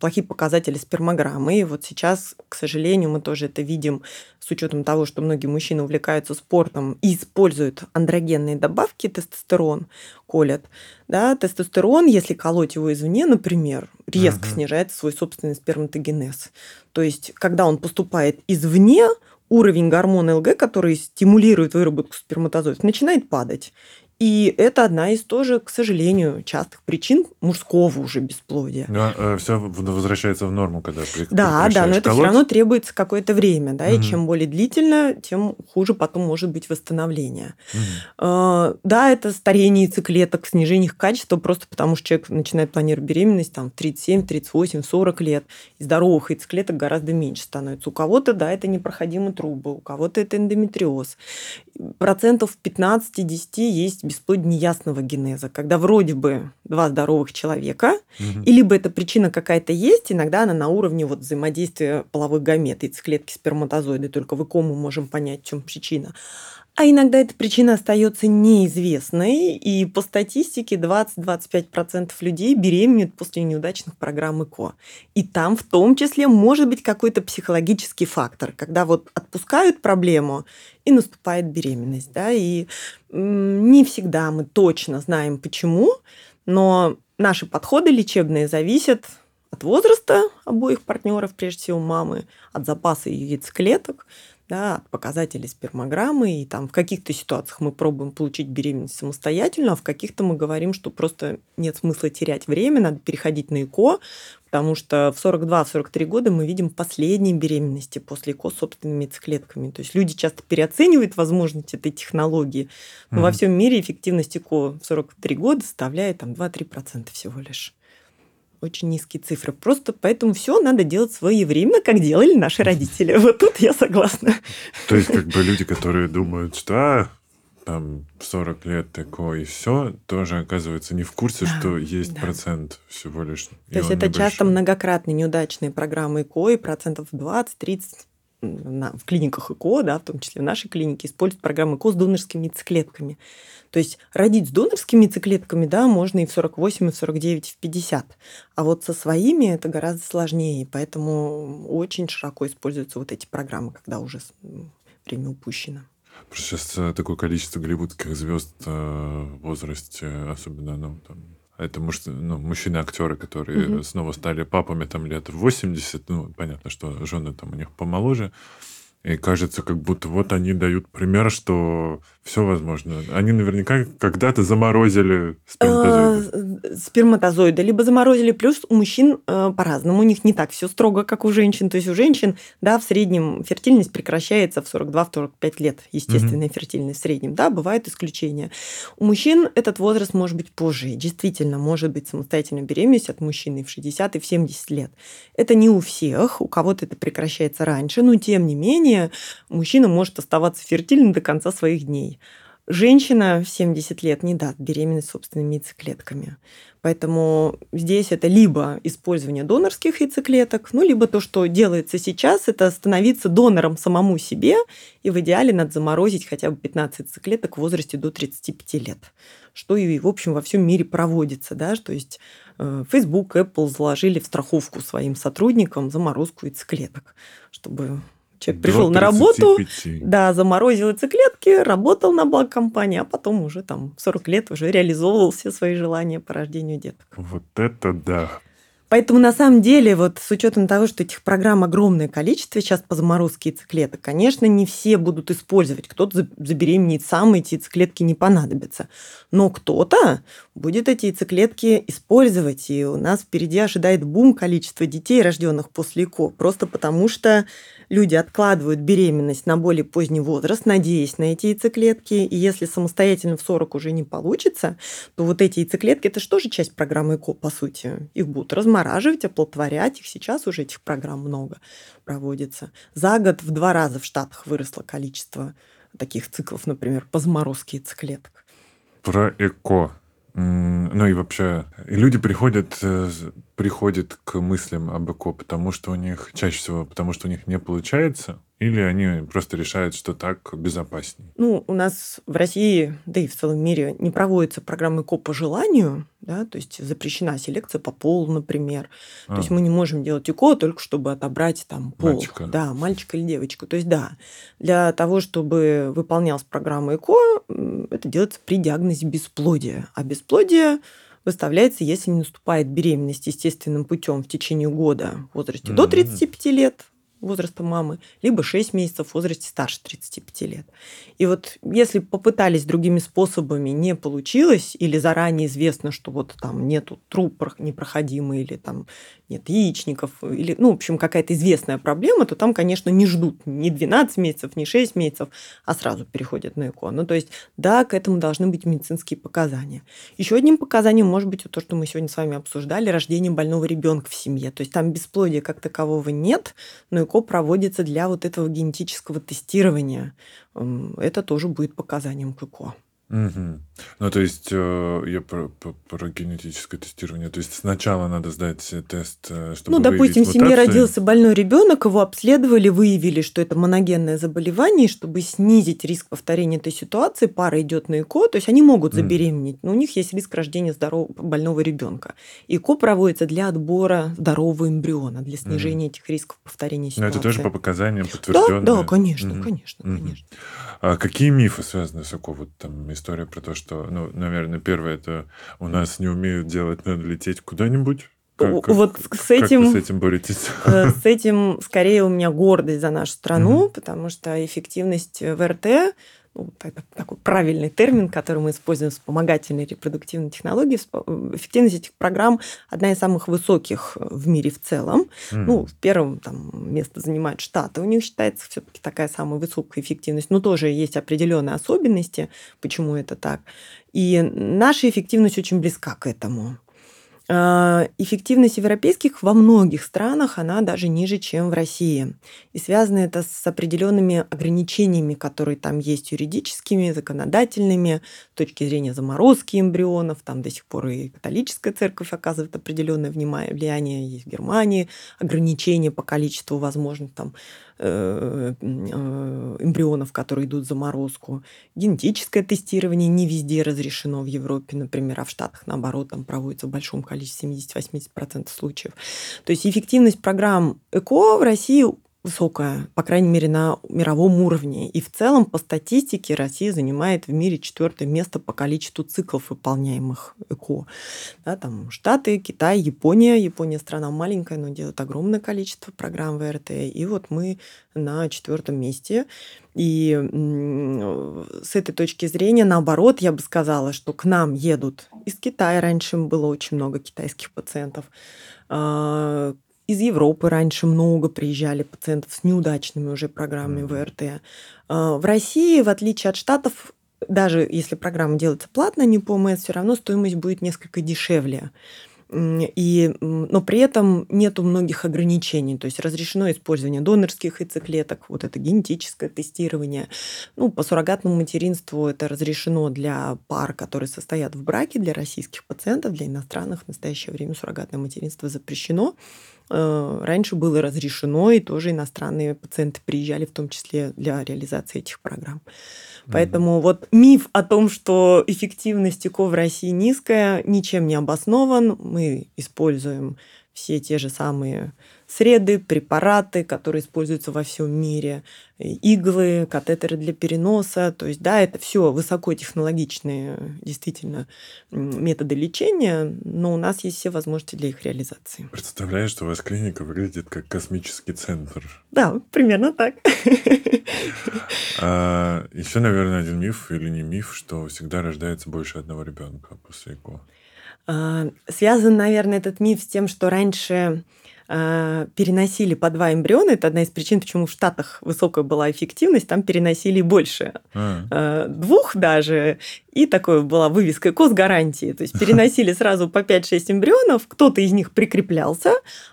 плохие показатели спермограммы. И вот сейчас, к сожалению, мы тоже это видим с учетом того, что многие мужчины увлекаются спортом и используют андрогенные добавки, тестостерон колят. Да, тестостерон, если колоть его извне, например, резко uh-huh. снижает свой собственный сперматогенез. То есть, когда он поступает извне, уровень гормона ЛГ, который стимулирует выработку сперматозоидов, начинает падать. И это одна из тоже, к сожалению, частых причин мужского уже бесплодия. Но все возвращается в норму, когда прекращаешь колоть. Да, да, но это все равно требуется какое-то время. Да, угу. И чем более длительно, тем хуже потом может быть восстановление. Угу. Да, это старение яйцеклеток, снижение их качества, просто потому что человек начинает планировать беременность там, в тридцать семь, тридцать восемь, сорок лет. И здоровых яйцеклеток гораздо меньше становится. У кого-то, да, это непроходимые трубы, у кого-то это эндометриоз. Процентов пятнадцать-десять есть бесплодие неясного генеза, когда вроде бы два здоровых человека, угу. и либо эта причина какая-то есть, иногда она на уровне вот взаимодействия половых гамет, яйцеклетки, сперматозоиды, только в ЭКО мы можем понять, в чем причина. А иногда эта причина остается неизвестной, и по статистике двадцать-двадцать пять процентов людей беременеют после неудачных программ ЭКО. И там в том числе может быть какой-то психологический фактор, когда вот отпускают проблему, и наступает беременность. Да? И не всегда мы точно знаем, почему, но наши подходы лечебные зависят от возраста обоих партнеров, прежде всего мамы, от запаса ее яйцеклеток, да, от показателей спермограммы, и там в каких-то ситуациях мы пробуем получить беременность самостоятельно, а в каких-то мы говорим, что просто нет смысла терять время, надо переходить на ЭКО, потому что в сорок два сорок три года мы видим последние беременности после ЭКО с собственными яйцеклетками. То есть люди часто переоценивают возможность этой технологии, но mm-hmm. во всем мире эффективность ЭКО в сорок три года составляет там, два-три процента всего лишь. Очень низкие цифры. Просто поэтому все надо делать своевременно, как делали наши родители. Вот тут я согласна. То есть, как бы люди, которые думают, что а, там сорок лет такое и все, тоже оказывается не в курсе, да, что есть да. процент всего лишь. То есть, это небольшой. Часто многократные неудачные программы ЭКО, и процентов двадцать-тридцать в клиниках ЭКО, да, в том числе в нашей клинике, используют программы ЭКО с донорскими яйцеклетками. То есть родить с донорскими яйцеклетками, да, можно и в сорок восемь, и в сорок девять, и в пятьдесят. А вот со своими это гораздо сложнее. Поэтому очень широко используются вот эти программы, когда уже время упущено. Просто сейчас такое количество голливудских звезд в возрасте, особенно, ну, там... Это муж, ну, мужчины-актеры, которые mm-hmm. снова стали папами там, лет восемьдесят. Ну, понятно, что жены там у них помоложе. И кажется, как будто вот они дают пример, что все возможно. Они наверняка когда-то заморозили сперматозоиды. Сперматозоиды либо заморозили, плюс у мужчин по-разному. У них не так все строго, как у женщин. То есть у женщин, да, в среднем фертильность прекращается в сорок два сорок пять лет. Естественная угу. фертильность в среднем. Да, бывают исключения. У мужчин этот возраст может быть позже. Действительно, может быть самостоятельная беременность от мужчины в шестьдесят и в семьдесят лет. Это не у всех. У кого-то это прекращается раньше, но тем не менее мужчина может оставаться фертильным до конца своих дней. Женщина в семьдесят лет не даст беременность собственными яйцеклетками. Поэтому здесь это либо использование донорских яйцеклеток, ну, либо то, что делается сейчас, это становиться донором самому себе, и в идеале надо заморозить хотя бы пятнадцать яйцеклеток в возрасте до тридцати пяти лет, что и, в общем, во всем мире проводится. Да? То есть Facebook, Apple заложили в страховку своим сотрудникам заморозку яйцеклеток, чтобы... Человек пришел на работу, да, заморозил яйцеклетки, работал на благо компании, а потом уже там в сорок лет уже реализовывал все свои желания по рождению деток. Вот это да. Поэтому, на самом деле, вот с учетом того, что этих программ огромное количество сейчас по заморозке яйцеклеток, конечно, не все будут использовать. Кто-то забеременеет сам, эти яйцеклетки не понадобятся. Но кто-то будет эти яйцеклетки использовать. И у нас впереди ожидает бум количества детей, рожденных после ЭКО. Просто потому, что люди откладывают беременность на более поздний возраст, надеясь на эти яйцеклетки. И если самостоятельно в сорок уже не получится, то вот эти яйцеклетки – это же тоже часть программы ЭКО, по сути. Их будут разморозить, оплодотворять их. Сейчас уже этих программ много проводится. За год в два раза в Штатах выросло количество таких циклов, например, по заморозке яйцеклеток. Про ЭКО. Ну и вообще, люди приходят, приходят к мыслям об ЭКО, потому что у них, чаще всего, потому что у них не получается, или они просто решают, что так безопаснее? Ну, у нас в России, да и в целом мире, не проводятся программы ЭКО по желанию, да, то есть запрещена селекция по полу, например. А. То есть мы не можем делать ЭКО только чтобы отобрать там пол. Мальчика. Да, мальчика или девочку. То есть да, для того, чтобы выполнялась программа ЭКО, это делается при диагнозе бесплодия. А бесплодие выставляется, если не наступает беременность естественным путем в течение года в возрасте mm-hmm. до тридцати пяти лет, возраста мамы, либо шесть месяцев в возрасте старше тридцати пяти лет. И вот если попытались другими способами, не получилось, или заранее известно, что вот там нету труб непроходимых, или там нет яичников, или, ну, в общем, какая-то известная проблема, то там, конечно, не ждут ни двенадцать месяцев, ни шесть месяцев, а сразу переходят на ЭКО. Ну, то есть, да, к этому должны быть медицинские показания. Еще одним показанием может быть то, что мы сегодня с вами обсуждали, рождение больного ребенка в семье. То есть, там бесплодия как такового нет, но ЭКО проводится для вот этого генетического тестирования. Это тоже будет показанием к ЭКО. Мгм. Ну, то есть, э, я про, про- про генетическое тестирование. То есть, сначала надо сдать э, тест, э, Ну, чтобы выявить допустим, в семье мутации. родился больной ребенок, его обследовали, выявили, что это моногенное заболевание, и чтобы снизить риск повторения этой ситуации, пара идет на ЭКО, то есть они могут Мгм. забеременеть, но у них есть риск рождения здорового, больного ребенка. ЭКО проводится для отбора здорового эмбриона, для Мгм. снижения этих рисков повторения Но это тоже по ситуации. показаниям Да, да, подтвержденное. конечно, Мгм. конечно, Мгм. конечно. А какие мифы связаны с ЭКО? Вот там история про то, что, ну, наверное, первое, это у нас не умеют делать, надо лететь куда-нибудь. Как, О- как, Вот с как вы с этим... этим боретесь? Э, С этим скорее у меня гордость за нашу страну, Мгм. потому что эффективность ВРТ, ну, та- та- такой правильный термин, который мы используем, вспомогательные репродуктивные технологии, вспо- эффективность этих программ одна из самых высоких в мире в целом. Ну, Мгм. в первом там место занимают Штаты. У них считается все-таки такая самая высокая эффективность. Но тоже есть определенные особенности, почему это так. И наша эффективность очень близка к этому. Э, Эффективность европейских во многих странах, она даже ниже, чем в России. И связано это с определенными ограничениями, которые там есть юридическими, законодательными, с точки зрения заморозки эмбрионов. Там до сих пор и католическая церковь оказывает определенное внима- влияние. Есть в Германии ограничения по количеству возможных там, э, м, э, эмбрионов, которые идут в заморозку. Генетическое тестирование не везде разрешено в Европе, например, а в Штатах, наоборот, там проводится в большом количестве, семьдесят-восемьдесят процентов случаев. То есть эффективность программ ЭКО в России высокая, по крайней мере, на мировом уровне. И в целом, по статистике, Россия занимает в мире четвертое место по количеству циклов, выполняемых ЭКО. Да, там Штаты, Китай, Япония. Япония страна маленькая, но делает огромное количество программ ВРТ. И вот мы на четвертом месте. И м, с этой точки зрения, наоборот, я бы сказала, что к нам едут из Китая. Раньше было очень много китайских пациентов. А, Из Европы раньше много приезжали пациентов с неудачными уже программами Мгм. ВРТ. А, В России, в отличие от Штатов, даже если программа делается платно, не по ОМС, все равно стоимость будет несколько дешевле. М, И, м, но при этом нету многих ограничений. То есть разрешено использование донорских яйцеклеток, вот это генетическое тестирование. Ну, по суррогатному материнству это разрешено для пар, которые состоят в браке, для российских пациентов, для иностранных в настоящее время суррогатное материнство запрещено. Э, Раньше было разрешено, и тоже иностранные пациенты приезжали, в том числе для реализации этих программ. Мгм. Поэтому вот миф о том, что эффективность ЭКО в России низкая, ничем не обоснован. Мы используем все те же самые среды, препараты, которые используются во всем мире, и иглы, катетеры для переноса. То есть, да, это все высокотехнологичные действительно м, методы лечения, но у нас есть все возможности для их реализации. Представляю, что у вас клиника выглядит как космический центр. Да, примерно так. Еще, наверное, один миф или не миф, что всегда рождается больше одного ребенка после ЭКО. А, Связан, наверное, этот миф с тем, что раньше а, переносили по два эмбриона. Это одна из причин, почему в Штатах высокая была эффективность. Там переносили и больше А, а, двух даже. И такое была вывеска ЭКО с гарантией. То есть переносили сразу по пять-шесть эмбрионов. Кто-то из них прикреплялся,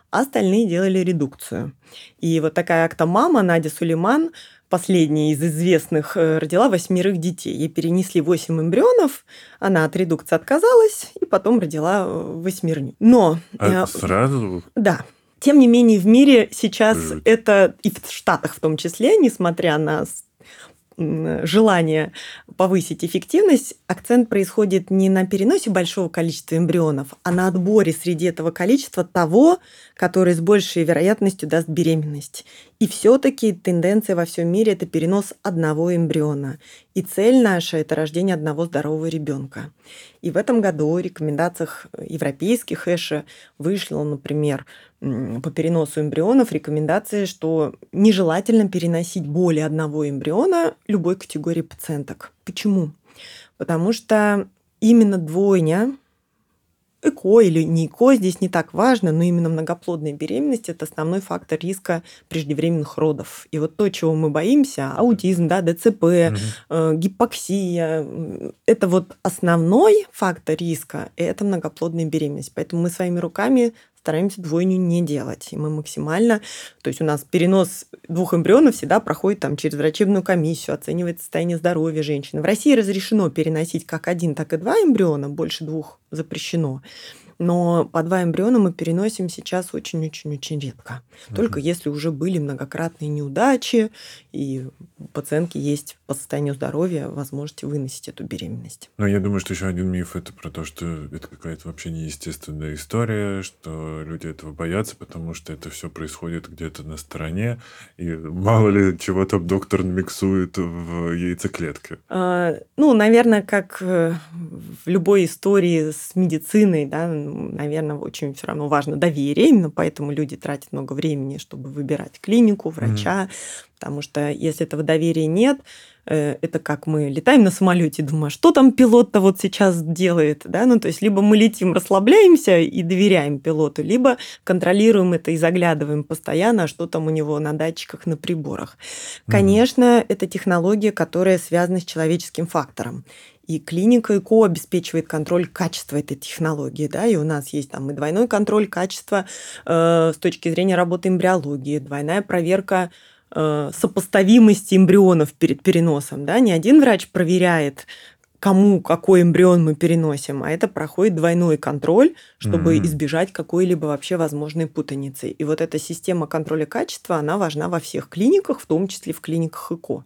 а остальные делали редукцию. И вот такая актомама Надя Сулейман, последняя из известных, э, родила восьмерых детей. Ей перенесли восемь эмбрионов, она от редукции отказалась и потом родила э, восьмерню. Но, а э, сразу? да, тем не менее в мире сейчас Жуть. это, и в Штатах в том числе, несмотря на с- м, желание повысить эффективность, акцент происходит не на переносе большого количества эмбрионов, а на отборе среди этого количества того, который с большей вероятностью даст беременность. И все-таки тенденция во всем мире – это перенос одного эмбриона. И цель наша – это рождение одного здорового ребенка. И в этом году в рекомендациях европейских ЭШ вышло, например, м, по переносу эмбрионов рекомендации, что нежелательно переносить более одного эмбриона любой категории пациенток. Почему? Потому что именно двойня, ЭКО или не ЭКО, здесь не так важно, но именно многоплодная беременность – это основной фактор риска преждевременных родов. И вот то, чего мы боимся – аутизм, да, ДЦП, Мгм. э, гипоксия. м, Это вот основной фактор риска – это многоплодная беременность. Поэтому мы своими руками стараемся двойню не делать. И мы максимально... То есть у нас перенос двух эмбрионов всегда проходит там, через врачебную комиссию, оценивается состояние здоровья женщины. В России разрешено переносить как один, так и два эмбриона, больше двух запрещено. Но по два эмбриона мы переносим сейчас очень-очень-очень редко. Только uh-huh. если уже были многократные неудачи, и у пациентки есть по состоянию здоровья возможность выносить эту беременность. Но я думаю, что еще один миф – это про то, что это какая-то вообще неестественная история, что люди этого боятся, потому что это все происходит где-то на стороне, и мало ли чего там доктор миксует в яйцеклетке. А, ну, наверное, как в любой истории с медициной, да, наверное, очень все равно важно доверие, именно поэтому люди тратят много времени, чтобы выбирать клинику, врача, mm-hmm. потому что если этого доверия нет, это как мы летаем на самолете, думаем, что там пилот-то вот сейчас делает, да, ну то есть либо мы летим, расслабляемся и доверяем пилоту, либо контролируем это и заглядываем постоянно, что там у него на датчиках, на приборах. Mm-hmm. Конечно, это технология, которая связана с человеческим фактором. И клиника ЭКО обеспечивает контроль качества этой технологии, да, и у нас есть там и двойной контроль качества э, с точки зрения работы эмбриологии, двойная проверка э, сопоставимости эмбрионов перед переносом, да, не один врач проверяет, кому какой эмбрион мы переносим, а это проходит двойной контроль, чтобы mm-hmm. избежать какой-либо вообще возможной путаницы. И вот эта система контроля качества, она важна во всех клиниках, в том числе в клиниках ЭКО.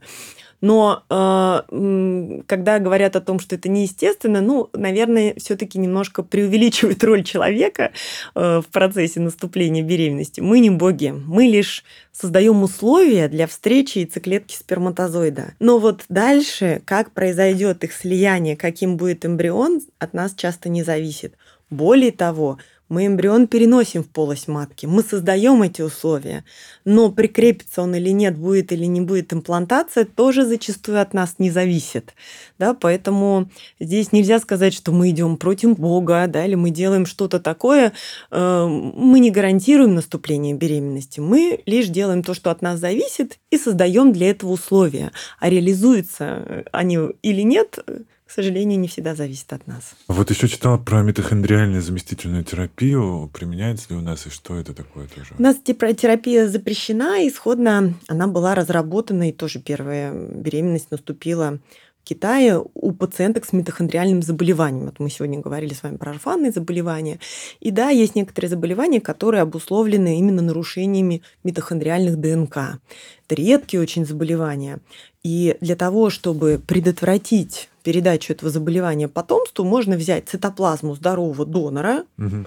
Но э, когда говорят о том, что это неестественно, ну, наверное, все-таки немножко преувеличивает роль человека э, в процессе наступления беременности. Мы не боги, мы лишь создаем условия для встречи яйцеклетки сперматозоида. Но вот дальше, как произойдет их слияние, каким будет эмбрион, от нас часто не зависит. Более того, мы эмбрион переносим в полость матки, мы создаем эти условия, но прикрепится он или нет, будет или не будет имплантация, тоже зачастую от нас не зависит. Да? Поэтому здесь нельзя сказать, что мы идем против Бога, да, или мы делаем что-то такое. Мы не гарантируем наступление беременности, мы лишь делаем то, что от нас зависит, и создаем для этого условия. А реализуются они или нет – к сожалению, не всегда зависит от нас. Вот еще читала про митохондриальную заместительную терапию. Применяется ли у нас и что это такое тоже? У нас терапия запрещена. Исходно она была разработана, и тоже первая беременность наступила в Китае у пациенток с митохондриальным заболеванием. Вот мы сегодня говорили с вами про орфанные заболевания. И да, есть некоторые заболевания, которые обусловлены именно нарушениями митохондриальных ДНК. Это редкие очень заболевания. И для того, чтобы предотвратить передачу этого заболевания потомству, можно взять цитоплазму здорового донора, угу.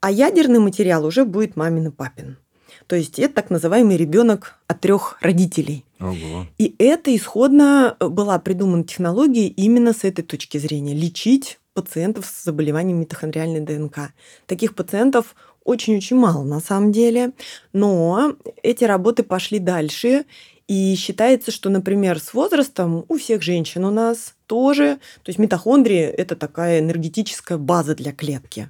а ядерный материал уже будет мамин и папин. То есть это так называемый ребенок от трех родителей. Ого. И это исходно была придумана технология именно с этой точки зрения – лечить пациентов с заболеванием митохондриальной ДНК. Таких пациентов очень-очень мало на самом деле, но эти работы пошли дальше. И считается, что, например, с возрастом у всех женщин у нас тоже, то есть митохондрии – это такая энергетическая база для клетки.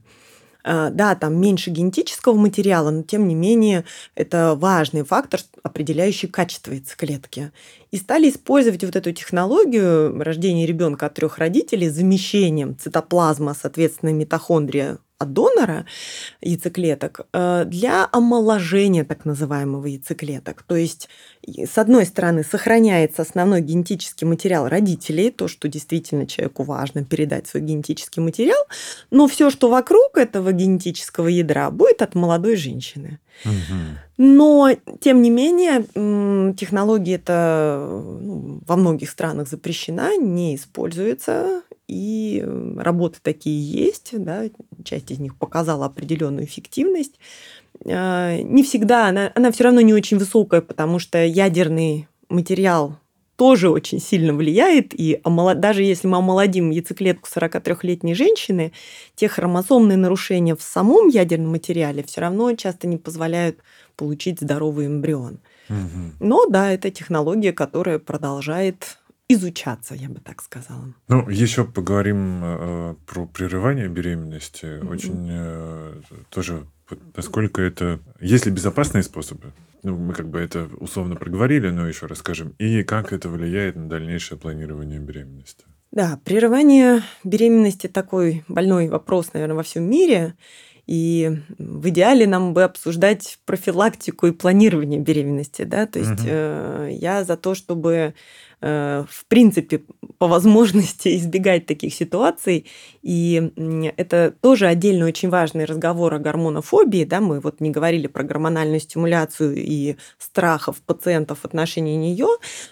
Да, там меньше генетического материала, но, тем не менее, это важный фактор, определяющий качество яйцеклетки. И стали использовать вот эту технологию рождения ребенка от трех родителей с замещением цитоплазма, соответственно, митохондрия от донора яйцеклеток для омоложения так называемого яйцеклеток. То есть, с одной стороны, сохраняется основной генетический материал родителей, то, что действительно человеку важно передать свой генетический материал, но все, что вокруг этого генетического ядра, будет от молодой женщины. Угу. Но, тем не менее, технология эта, ну, во многих странах запрещена, не используется, и работы такие есть, да, часть из них показала определенную эффективность. Не всегда, она, она все равно не очень высокая, потому что ядерный материал тоже очень сильно влияет, и омолод... даже если мы омолодим яйцеклетку сорокатрёхлетней женщины, те хромосомные нарушения в самом ядерном материале все равно часто не позволяют получить здоровый эмбрион. Угу. Но да, это технология, которая продолжает изучаться, я бы так сказала. Ну, еще поговорим э, про прерывание беременности. Mm-hmm. Очень э, тоже, насколько это... Есть ли безопасные способы? Ну, мы как бы это условно проговорили, но еще расскажем. И как это влияет на дальнейшее планирование беременности? Да, прерывание беременности – такой больной вопрос, наверное, во всем мире. И в идеале нам бы обсуждать профилактику и планирование беременности. Да? То есть угу. я за то, чтобы, в принципе, по возможности избегать таких ситуаций. И это тоже отдельно очень важный разговор о гормонофобии. Да? Мы вот не говорили про гормональную стимуляцию и страхов пациентов в отношении нее,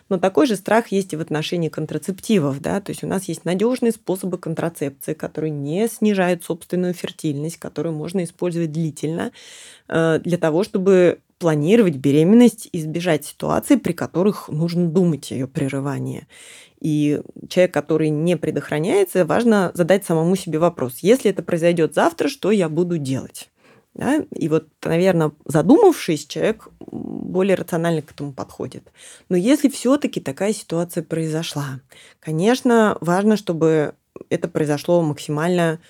но такой же страх есть и в отношении контрацептивов. Да? То есть у нас есть надежные способы контрацепции, которые не снижают собственную фертильность, которые можно использовать длительно для того, чтобы планировать беременность, избежать ситуаций, при которых нужно думать о ее прерывании. И человек, который не предохраняется, важно задать самому себе вопрос: если это произойдет завтра, что я буду делать? Да? И вот, наверное, задумавшись, человек более рационально к этому подходит. Но если все-таки такая ситуация произошла, конечно, важно, чтобы это произошло максимально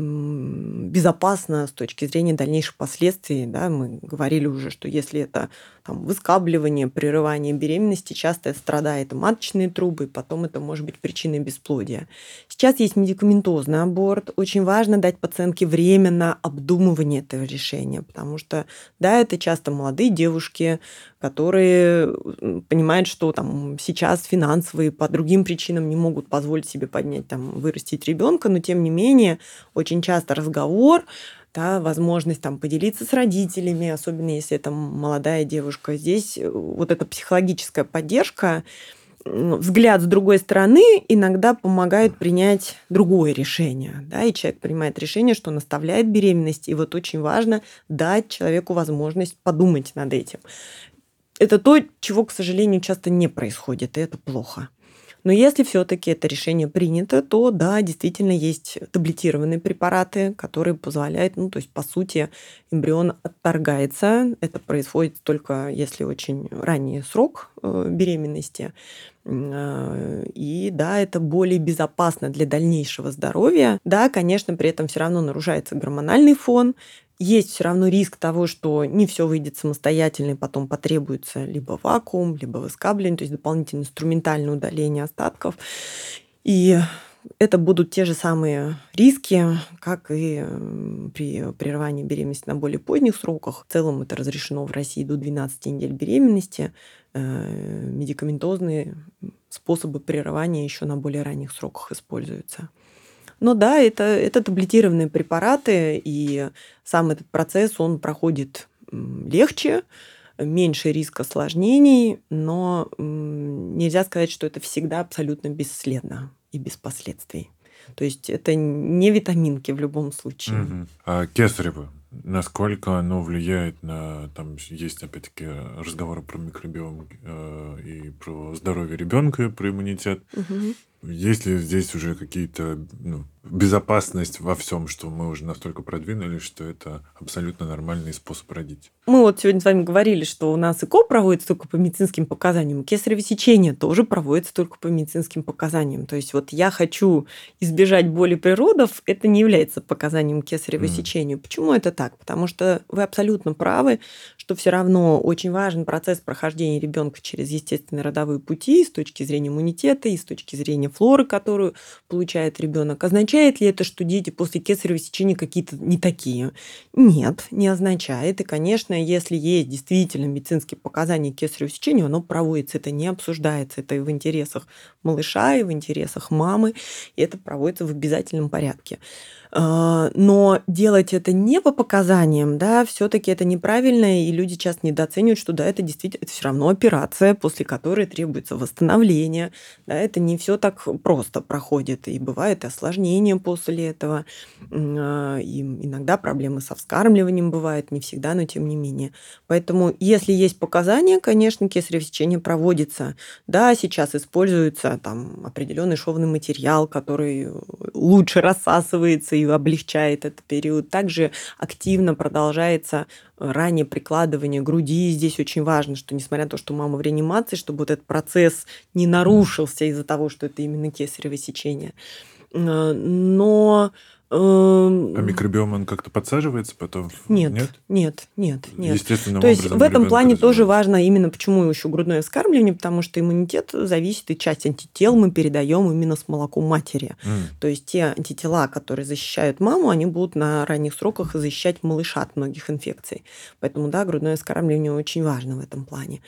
безопасно с точки зрения дальнейших последствий. Да? Мы говорили уже, что если это там, выскабливание, прерывание беременности, часто страдают маточные трубы, и потом это может быть причиной бесплодия. Сейчас есть медикаментозный аборт. Очень важно дать пациентке время на обдумывание этого решения, потому что, да, это часто молодые девушки, которые понимают, что там, сейчас финансовые по другим причинам не могут позволить себе поднять, там, вырастить ребенка, но тем не менее очень часто разговор, да, возможность там, поделиться с родителями, особенно если это молодая девушка. Здесь вот эта психологическая поддержка, взгляд с другой стороны иногда помогает принять другое решение. Да, и человек принимает решение, что он оставляет беременность, и вот очень важно дать человеку возможность подумать над этим. Это то, чего, к сожалению, часто не происходит, и это плохо. Но если все-таки это решение принято, то да, действительно есть таблетированные препараты, которые позволяют, ну, то есть, по сути, эмбрион отторгается. Это происходит только если очень ранний срок беременности. И да, это более безопасно для дальнейшего здоровья. Да, конечно, при этом все равно нарушается гормональный фон. Есть все равно риск того, что не все выйдет самостоятельно, и потом потребуется либо вакуум, либо выскабливание, то есть дополнительное инструментальное удаление остатков. И это будут те же самые риски, как и при прерывании беременности на более поздних сроках. В целом это разрешено в России до двенадцати недель беременности. Медикаментозные способы прерывания еще на более ранних сроках используются. Но да, это, это таблетированные препараты, и сам этот процесс, он проходит легче, меньше риска осложнений, но нельзя сказать, что это всегда абсолютно бесследно и без последствий. То есть это не витаминки в любом случае. Угу. А кесарево, насколько оно влияет на... Там есть, опять-таки, разговоры про микробиом э, и про здоровье ребенка, про иммунитет. Угу. Есть ли здесь уже какие-то, ну, безопасность во всем, что мы уже настолько продвинулись, что это абсолютно нормальный способ родить? Мы вот сегодня с вами говорили, что у нас ЭКО проводится только по медицинским показаниям, кесарево сечение тоже проводится только по медицинским показаниям. То есть вот я хочу избежать боли при родах, это не является показанием кесарево mm. сечению. Почему это так? Потому что вы абсолютно правы, что все равно очень важен процесс прохождения ребенка через естественные родовые пути с точки зрения иммунитета и с точки зрения флоры, которую получает ребенок. Означает ли это, что дети после кесарево сечения какие-то не такие? Нет, не означает. И, конечно, если есть действительно медицинские показания кесарево сечения, оно проводится, это не обсуждается. Это и в интересах малыша, и в интересах мамы. И это проводится в обязательном порядке. Но делать это не по показаниям, да, все-таки это неправильно, и люди часто недооценивают, что да, это действительно это все равно операция, после которой требуется восстановление, да, это не все так просто проходит, и бывают и осложнения после этого, и иногда проблемы со вскармливанием бывают, не всегда, но тем не менее. Поэтому, если есть показания, конечно, кесарево сечение проводится. Да, сейчас используется там определенный шовный материал, который лучше рассасывается и облегчает этот период. Также активно продолжается раннее прикладывание груди. Здесь очень важно, что несмотря на то, что мама в реанимации, чтобы вот этот процесс не нарушился из-за того, что это именно кесарево сечение. Но А микробиом, он как-то подсаживается потом? Нет, нет, нет, нет. нет. Естественным То есть в этом плане тоже важно именно почему еще грудное вскармливание, потому что иммунитет зависит, и часть антител мы передаем именно с молоком матери. Mm. То есть те антитела, которые защищают маму, они будут на ранних сроках защищать малыша от многих инфекций. Поэтому, да, грудное вскармливание очень важно в этом плане.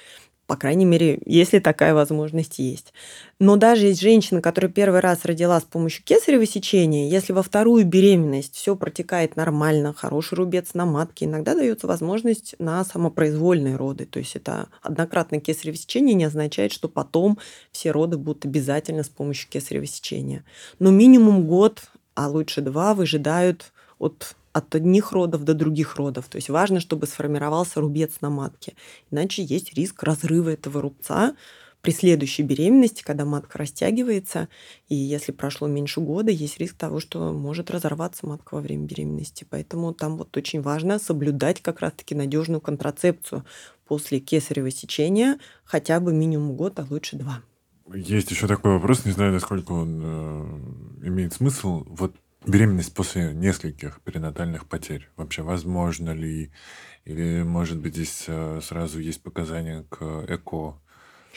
По крайней мере, если такая возможность есть. Но даже есть женщина, которая первый раз родила с помощью кесарево сечения, если во вторую беременность все протекает нормально, хороший рубец на матке, иногда дается возможность на самопроизвольные роды. То есть это однократное кесарево сечение не означает, что потом все роды будут обязательно с помощью кесарево сечения. Но минимум год, а лучше два, выжидают от... от одних родов до других родов. То есть важно, чтобы сформировался рубец на матке. Иначе есть риск разрыва этого рубца при следующей беременности, когда матка растягивается. И если прошло меньше года, есть риск того, что может разорваться матка во время беременности. Поэтому там вот очень важно соблюдать как раз-таки надежную контрацепцию после кесарево сечения хотя бы минимум год, а лучше два. Есть еще такой вопрос, не знаю, насколько он э, имеет смысл. Вот беременность после нескольких перинатальных потерь. Вообще, возможно ли? Или, может быть, здесь сразу есть показания к ЭКО?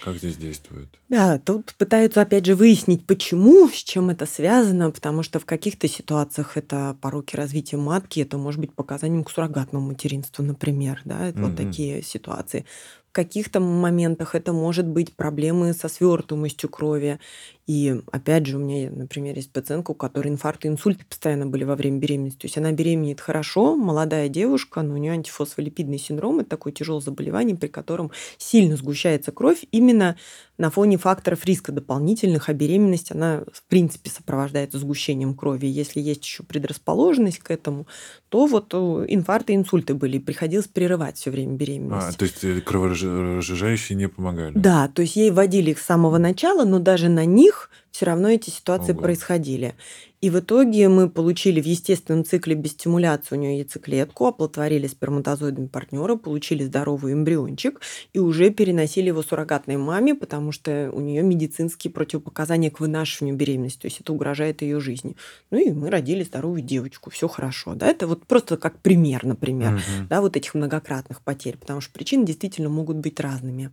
Как здесь действует? Да, тут пытаются, опять же, выяснить, почему, с чем это связано, потому что в каких-то ситуациях это пороки развития матки, это может быть показанием к суррогатному материнству, например, да, это mm-hmm. вот такие ситуации. В каких-то моментах это может быть проблемы со свертываемостью крови. И, опять же, у меня, например, есть пациентка, у которой инфаркты, инсульты постоянно были во время беременности. То есть она беременеет хорошо, молодая девушка, но у нее антифосфолипидный синдром, это такое тяжелое заболевание, при котором сильно сгущается кровь именно на фоне факторов риска дополнительных, а беременность, она, в принципе, сопровождается сгущением крови. Если есть еще предрасположенность к этому, то вот инфаркты, инсульты были, приходилось прерывать все время беременность. А, то есть кроворазжижающие не помогали? Да, то есть ей вводили их с самого начала, но даже на них все равно эти ситуации Ого. происходили. И в итоге мы получили в естественном цикле без стимуляции у нее яйцеклетку, оплодотворили сперматозоидами партнера, получили здоровый эмбриончик и уже переносили его суррогатной маме, потому что у нее медицинские противопоказания к вынашиванию беременности, то есть это угрожает ее жизни. Ну и мы родили здоровую девочку, все хорошо. Да? Это вот просто как пример, например, угу. да, вот этих многократных потерь, потому что причины действительно могут быть разными.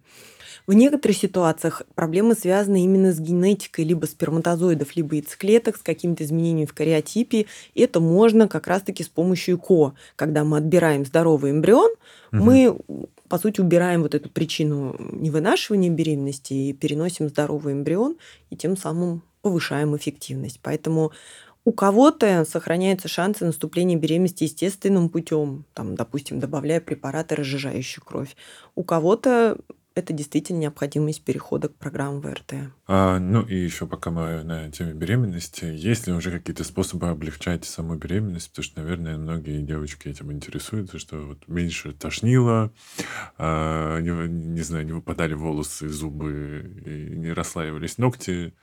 В некоторых ситуациях проблемы связаны именно с генетикой либо сперматозоидов, либо яйцеклеток, с какими-то изменениями в кариотипе. И это можно как раз-таки с помощью ЭКО. Когда мы отбираем здоровый эмбрион, угу. мы, по сути, убираем вот эту причину невынашивания беременности и переносим здоровый эмбрион, и тем самым повышаем эффективность. Поэтому у кого-то сохраняются шансы наступления беременности естественным путем, там, допустим, добавляя препараты, разжижающие кровь. У кого-то это действительно необходимость перехода к программам ВРТ. А, ну и еще пока мы на теме беременности, есть ли уже какие-то способы облегчать саму беременность? Потому что, наверное, многие девочки этим интересуются, что вот меньше тошнило, а, не, не знаю, не выпадали волосы, зубы, и не расслаивались ногти.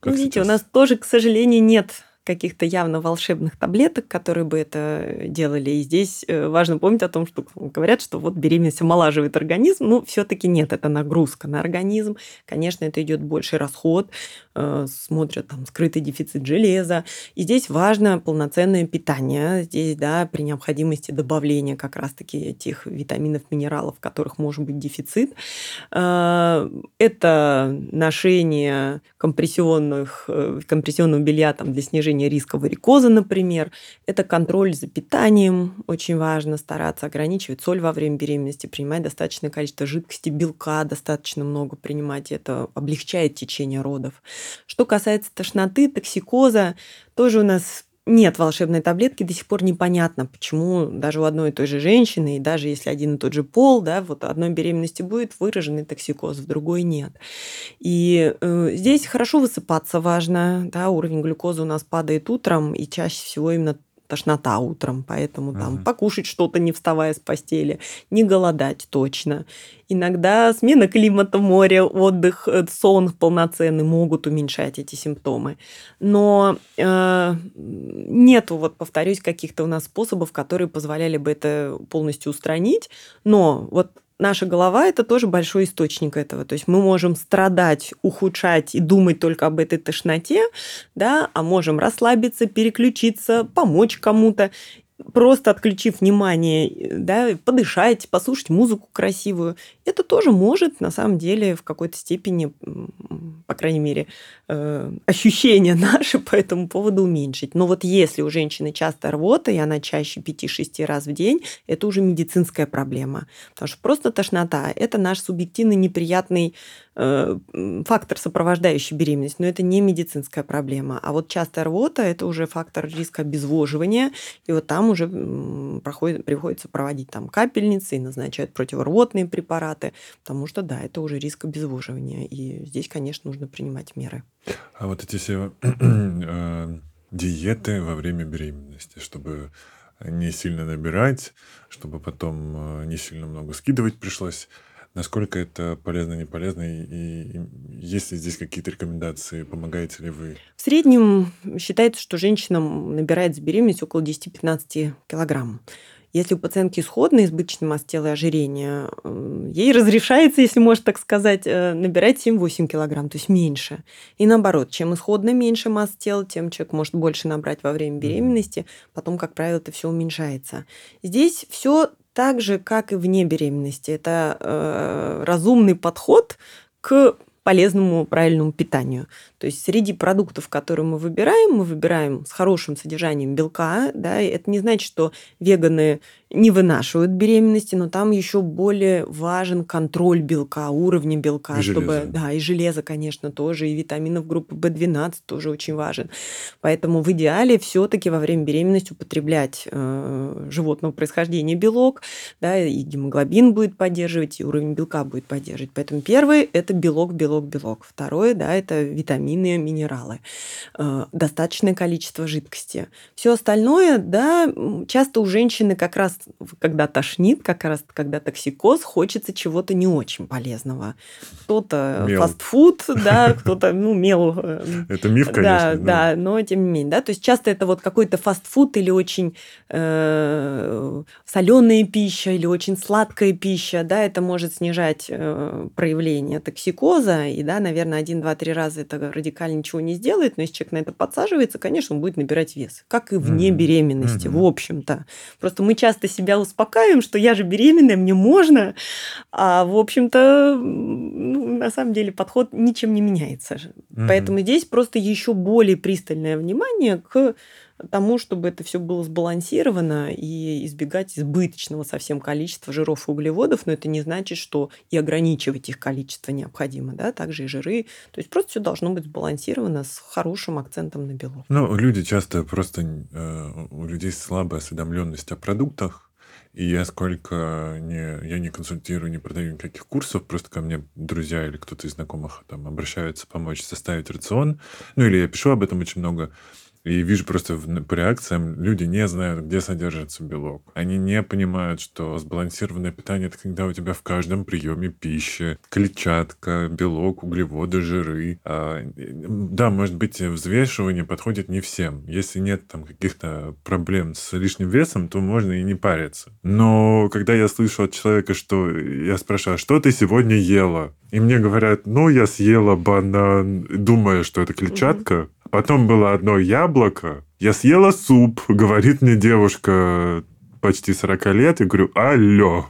Как ну, видите, сейчас? У нас тоже, к сожалению, нет каких-то явно волшебных таблеток, которые бы это делали. И здесь важно помнить о том, что говорят, что вот беременность омолаживает организм. Ну, все-таки нет, это нагрузка на организм. Конечно, это идет больший расход. Смотрят там скрытый дефицит железа. И здесь важно полноценное питание. Здесь, да, при необходимости добавления как раз-таки тех витаминов, минералов, которых может быть дефицит. Это ношение компрессионных, компрессионного белья там, для снижения риска варикоза, например. Это контроль за питанием. Очень важно стараться ограничивать соль во время беременности, принимать достаточное количество жидкости, белка достаточно много принимать. Это облегчает течение родов. Что касается тошноты, токсикоза, тоже у нас нет волшебной таблетки, до сих пор непонятно, почему даже у одной и той же женщины, и даже если один и тот же пол, да, вот одной беременности будет выраженный токсикоз, в другой нет. И э, здесь хорошо высыпаться важно, да, уровень глюкозы у нас падает утром, и чаще всего именно тошнота утром, поэтому uh-huh. там покушать что-то, не вставая с постели, не голодать точно. Иногда смена климата, море, отдых, сон полноценный могут уменьшать эти симптомы. Но э, нету, вот повторюсь, каких-то у нас способов, которые позволяли бы это полностью устранить. Но вот наша голова – это тоже большой источник этого. То есть мы можем страдать, ухудшать и думать только об этой тошноте, да, а можем расслабиться, переключиться, помочь кому-то, просто отключив внимание, да, подышать, послушать музыку красивую. Это тоже может, на самом деле, в какой-то степени, по крайней мере, ощущения наши по этому поводу уменьшить. Но вот если у женщины часто рвота, и она чаще пяти-шести раз в день, это уже медицинская проблема. Потому что просто тошнота – это наш субъективный неприятный фактор, сопровождающий беременность, но это не медицинская проблема. А вот частая рвота – это уже фактор риска обезвоживания, и вот там уже проходит, приходится проводить там капельницы и назначают противорвотные препараты, потому что, да, это уже риск обезвоживания, и здесь, конечно, нужно принимать меры. А вот эти все диеты во время беременности, чтобы не сильно набирать, чтобы потом не сильно много скидывать пришлось, насколько это полезно, не полезно, и есть ли здесь какие-то рекомендации, помогаете ли вы? В среднем считается, что женщина набирает с беременностью около десять-пятнадцать килограмм. Если у пациентки исходное избыточное мастелое ожирение, ей разрешается, если можно так сказать, набирать семь-восемь килограмм, то есть меньше. И наоборот, чем исходно меньше массы тела, тем человек может больше набрать во время беременности, потом, как правило, это все уменьшается. Здесь все так же, как и вне беременности. Это э, разумный подход к полезному правильному питанию. То есть среди продуктов, которые мы выбираем, мы выбираем с хорошим содержанием белка. Да, это не значит, что веганы не вынашивают беременности, но там еще более важен контроль белка, уровня белка, и чтобы железо. Да, и железо, конечно, тоже, и витаминов группы бэ двенадцать тоже очень важен. Поэтому в идеале все-таки во время беременности употреблять э, животного происхождения белок, да, и гемоглобин будет поддерживать, и уровень белка будет поддерживать. Поэтому первый – это белок, белок, белок. Второе, да, это витамины, минералы, э, достаточное количество жидкости. Все остальное, да, часто у женщины как раз когда тошнит, как раз когда токсикоз, хочется чего-то не очень полезного. Кто-то мел. Фастфуд, да, кто-то, ну, мел. Это миф, конечно. Да, да, да, но тем не менее. Да, то есть часто это вот какой-то фастфуд или очень э, соленая пища, или очень сладкая пища, да, это может снижать э, проявление токсикоза, и, да, наверное, один, два, три раза это радикально ничего не сделает, но если человек на это подсаживается, конечно, он будет набирать вес, как и вне mm-hmm. беременности, mm-hmm. в общем-то. Просто мы часто себя успокаиваем, что я же беременная, мне можно, а, в общем-то, ну, на самом деле подход ничем не меняется. Mm-hmm. Поэтому здесь просто еще более пристальное внимание к тому, чтобы это все было сбалансировано и избегать избыточного совсем количества жиров и углеводов, но это не значит, что и ограничивать их количество необходимо, да, также и жиры. То есть просто все должно быть сбалансировано с хорошим акцентом на белок. Ну, люди часто просто, у людей слабая осведомленность о продуктах, и я сколько не, я не консультирую, не продаю никаких курсов, просто ко мне друзья или кто-то из знакомых там обращаются помочь составить рацион, ну или я пишу об этом очень много, и вижу просто по реакциям, люди не знают, где содержится белок. Они не понимают, что сбалансированное питание – это когда у тебя в каждом приеме пищи, клетчатка, белок, углеводы, жиры. А, да, может быть, взвешивание подходит не всем. Если нет там каких-то проблем с лишним весом, то можно и не париться. Но когда я слышу от человека, что я спрашиваю, а что ты сегодня ела? И мне говорят, ну, я съела банан, думая, что это клетчатка. Потом было одно яблоко, я съела суп, говорит мне девушка почти сорок лет, и говорю, алло,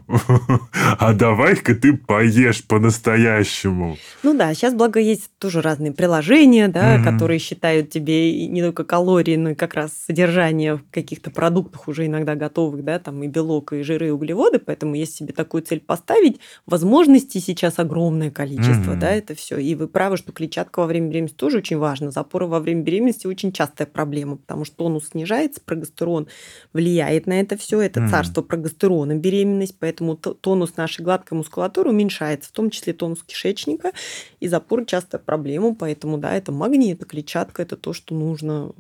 а давай-ка ты поешь по-настоящему. Ну да, сейчас, благо, есть тоже разные приложения, да, mm-hmm. которые считают тебе не только калории, но и как раз содержание в каких-то продуктах уже иногда готовых, да, там и белок, и жиры, и углеводы, поэтому если себе такую цель поставить, возможностей сейчас огромное количество, mm-hmm. да, это все. И вы правы, что клетчатка во время беременности тоже очень важна, запоры во время беременности очень частая проблема, потому что тонус снижается, прогестерон влияет на это все. Это царство прогестерона, беременность, поэтому тонус нашей гладкой мускулатуры уменьшается, в том числе тонус кишечника, и запор часто проблема, поэтому, да, это магний, это клетчатка, это то, что нужно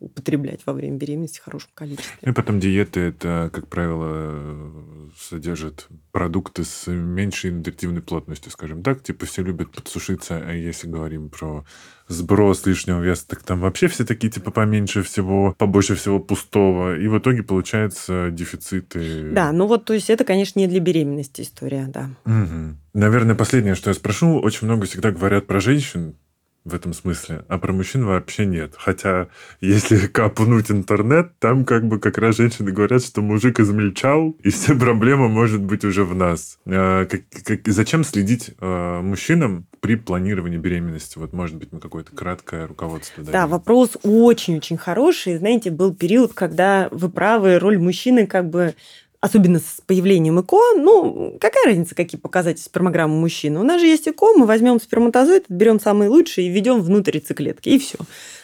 употреблять во время беременности в хорошем количестве. И потом диеты, это, как правило, содержат продукты с меньшей нутритивной плотностью, скажем так, типа все любят подсушиться, а если говорим про сброс лишнего веса, так там вообще все такие типа поменьше всего, побольше всего пустого, и в итоге получается дефициты. Да, ну вот, то есть это, конечно, не для беременности история, да. Угу. Наверное, последнее, что я спрошу, очень много всегда говорят про женщин в этом смысле, а про мужчин вообще нет. Хотя, если копнуть интернет, там как бы как раз женщины говорят, что мужик измельчал, и все проблемы, может быть, уже в нас. А, как, как, зачем следить а, мужчинам при планировании беременности? Вот, может быть, мы какое-то краткое руководство даем. Да, вопрос очень-очень хороший. Знаете, был период, когда, вы правы, роль мужчины как бы... Особенно с появлением ЭКО, ну, какая разница, какие показатели спермограммы мужчины? У нас же есть ЭКО, мы возьмем сперматозоид, берем самые лучшие и введем внутрь яйцеклетки, и все.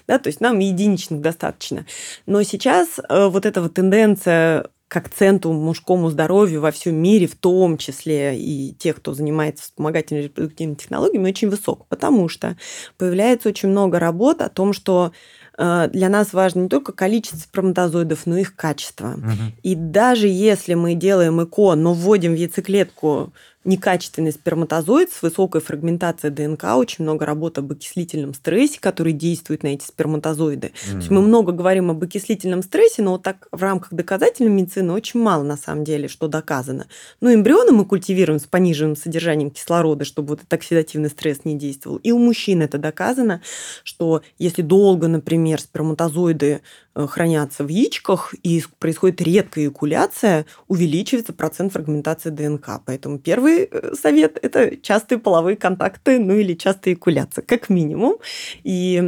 Да, то есть нам единичных достаточно. Но сейчас вот эта вот тенденция к акценту мужскому здоровью во всем мире, в том числе и тех, кто занимается вспомогательными репродуктивными технологиями, очень высок, потому что появляется очень много работ о том, что для нас важно не только количество сперматозоидов, но и их качество. Угу. И даже если мы делаем ЭКО, но вводим в яйцеклетку некачественный сперматозоид с высокой фрагментацией ДНК, очень много работы об окислительном стрессе, который действует на эти сперматозоиды. Mm-hmm. То есть мы много говорим об окислительном стрессе, но вот так в рамках доказательной медицины очень мало на самом деле, что доказано. Но эмбрионы мы культивируем с пониженным содержанием кислорода, чтобы вот этот оксидативный стресс не действовал. И у мужчин это доказано, что если долго, например, сперматозоиды хранятся в яичках, и происходит редкая эякуляция, увеличивается процент фрагментации ДНК. Поэтому первый совет – это частые половые контакты, ну или частая эякуляция, как минимум. И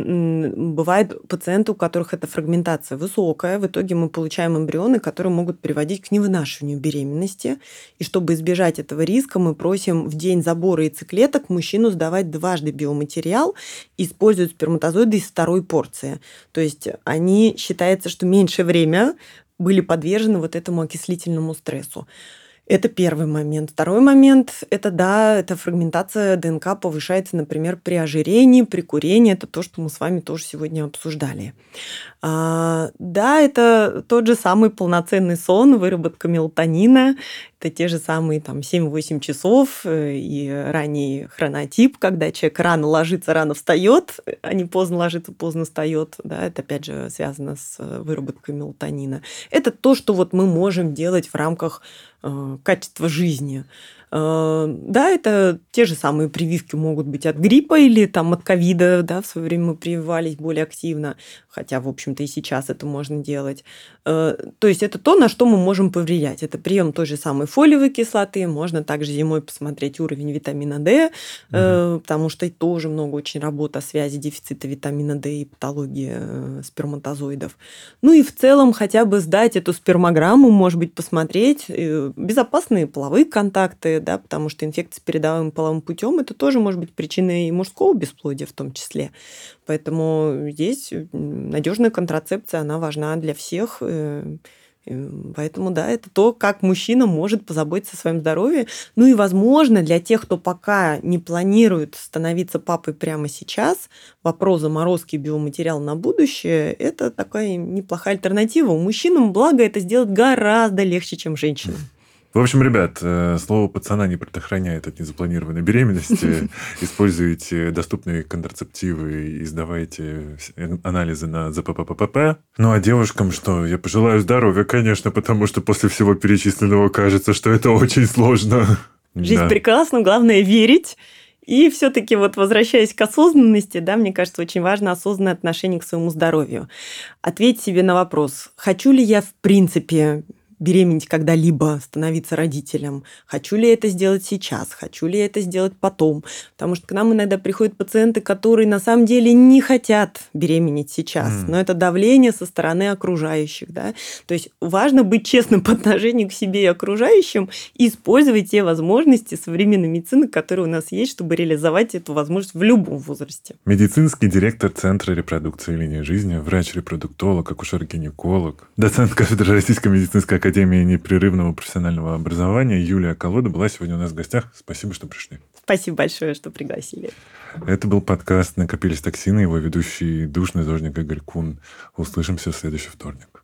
бывают пациенты, у которых эта фрагментация высокая, в итоге мы получаем эмбрионы, которые могут приводить к невынашиванию беременности. И чтобы избежать этого риска, мы просим в день забора яйцеклеток мужчину сдавать дважды биоматериал и использовать сперматозоиды из второй порции. То есть они считаются, Считается, что меньше время были подвержены вот этому окислительному стрессу. Это первый момент. Второй момент – это, да, это фрагментация ДНК повышается, например, при ожирении, при курении. Это то, что мы с вами тоже сегодня обсуждали. А, да, это тот же самый полноценный сон, выработка мелатонина. Это те же самые там, семь-восемь часов и ранний хронотип, когда человек рано ложится, рано встает, а не поздно ложится, поздно встает. Да, это, опять же, связано с выработкой мелатонина. Это то, что вот мы можем делать в рамках качество жизни. Да, это те же самые прививки могут быть от гриппа или там, от ковида. Да, в свое время мы прививались более активно, хотя, в общем-то, и сейчас это можно делать. То есть это то, на что мы можем повлиять. Это прием той же самой фолиевой кислоты. Можно также зимой посмотреть уровень витамина D, угу. потому что тоже много очень работ о связи дефицита витамина D и патологии сперматозоидов. Ну и в целом хотя бы сдать эту спермограмму, может быть, посмотреть безопасные половые контакты, да, потому что инфекции, передаваемые половым путем, это тоже может быть причиной и мужского бесплодия в том числе. Поэтому здесь надежная контрацепция, она важна для всех. Поэтому, да, это то, как мужчина может позаботиться о своем здоровье. Ну и, возможно, для тех, кто пока не планирует становиться папой прямо сейчас, вопрос заморозки биоматериала на будущее – это такая неплохая альтернатива. У мужчин, благо, это сделать гораздо легче, чем женщинам. В общем, ребят, слово пацана не предохраняет от незапланированной беременности. Используйте доступные контрацептивы и сдавайте анализы на ЗПППП. Ну, а девушкам что? Я пожелаю здоровья, конечно, потому что после всего перечисленного кажется, что это очень сложно. Жизнь да. прекрасна, главное верить. И все-таки вот возвращаясь к осознанности, да, мне кажется, очень важно осознанное отношение к своему здоровью. Ответь себе на вопрос, хочу ли я в принципе... беременеть когда-либо, становиться родителем. Хочу ли я это сделать сейчас? Хочу ли я это сделать потом? Потому что к нам иногда приходят пациенты, которые на самом деле не хотят беременеть сейчас. Mm. Но это давление со стороны окружающих. Да? То есть важно быть честным по отношению к себе и окружающим и использовать те возможности современной медицины, которые у нас есть, чтобы реализовать эту возможность в любом возрасте. Медицинский директор Центра репродукции и линии жизни, врач-репродуктолог, акушер-гинеколог, доцент кафедры Российской медицинской академии Академии непрерывного профессионального образования Юлия Колода была сегодня у нас в гостях. Спасибо, что пришли. Спасибо большое, что пригласили. Это был подкаст «Накопились токсины». Его ведущий, душный зожник Игорь Кун. Услышимся в следующий вторник.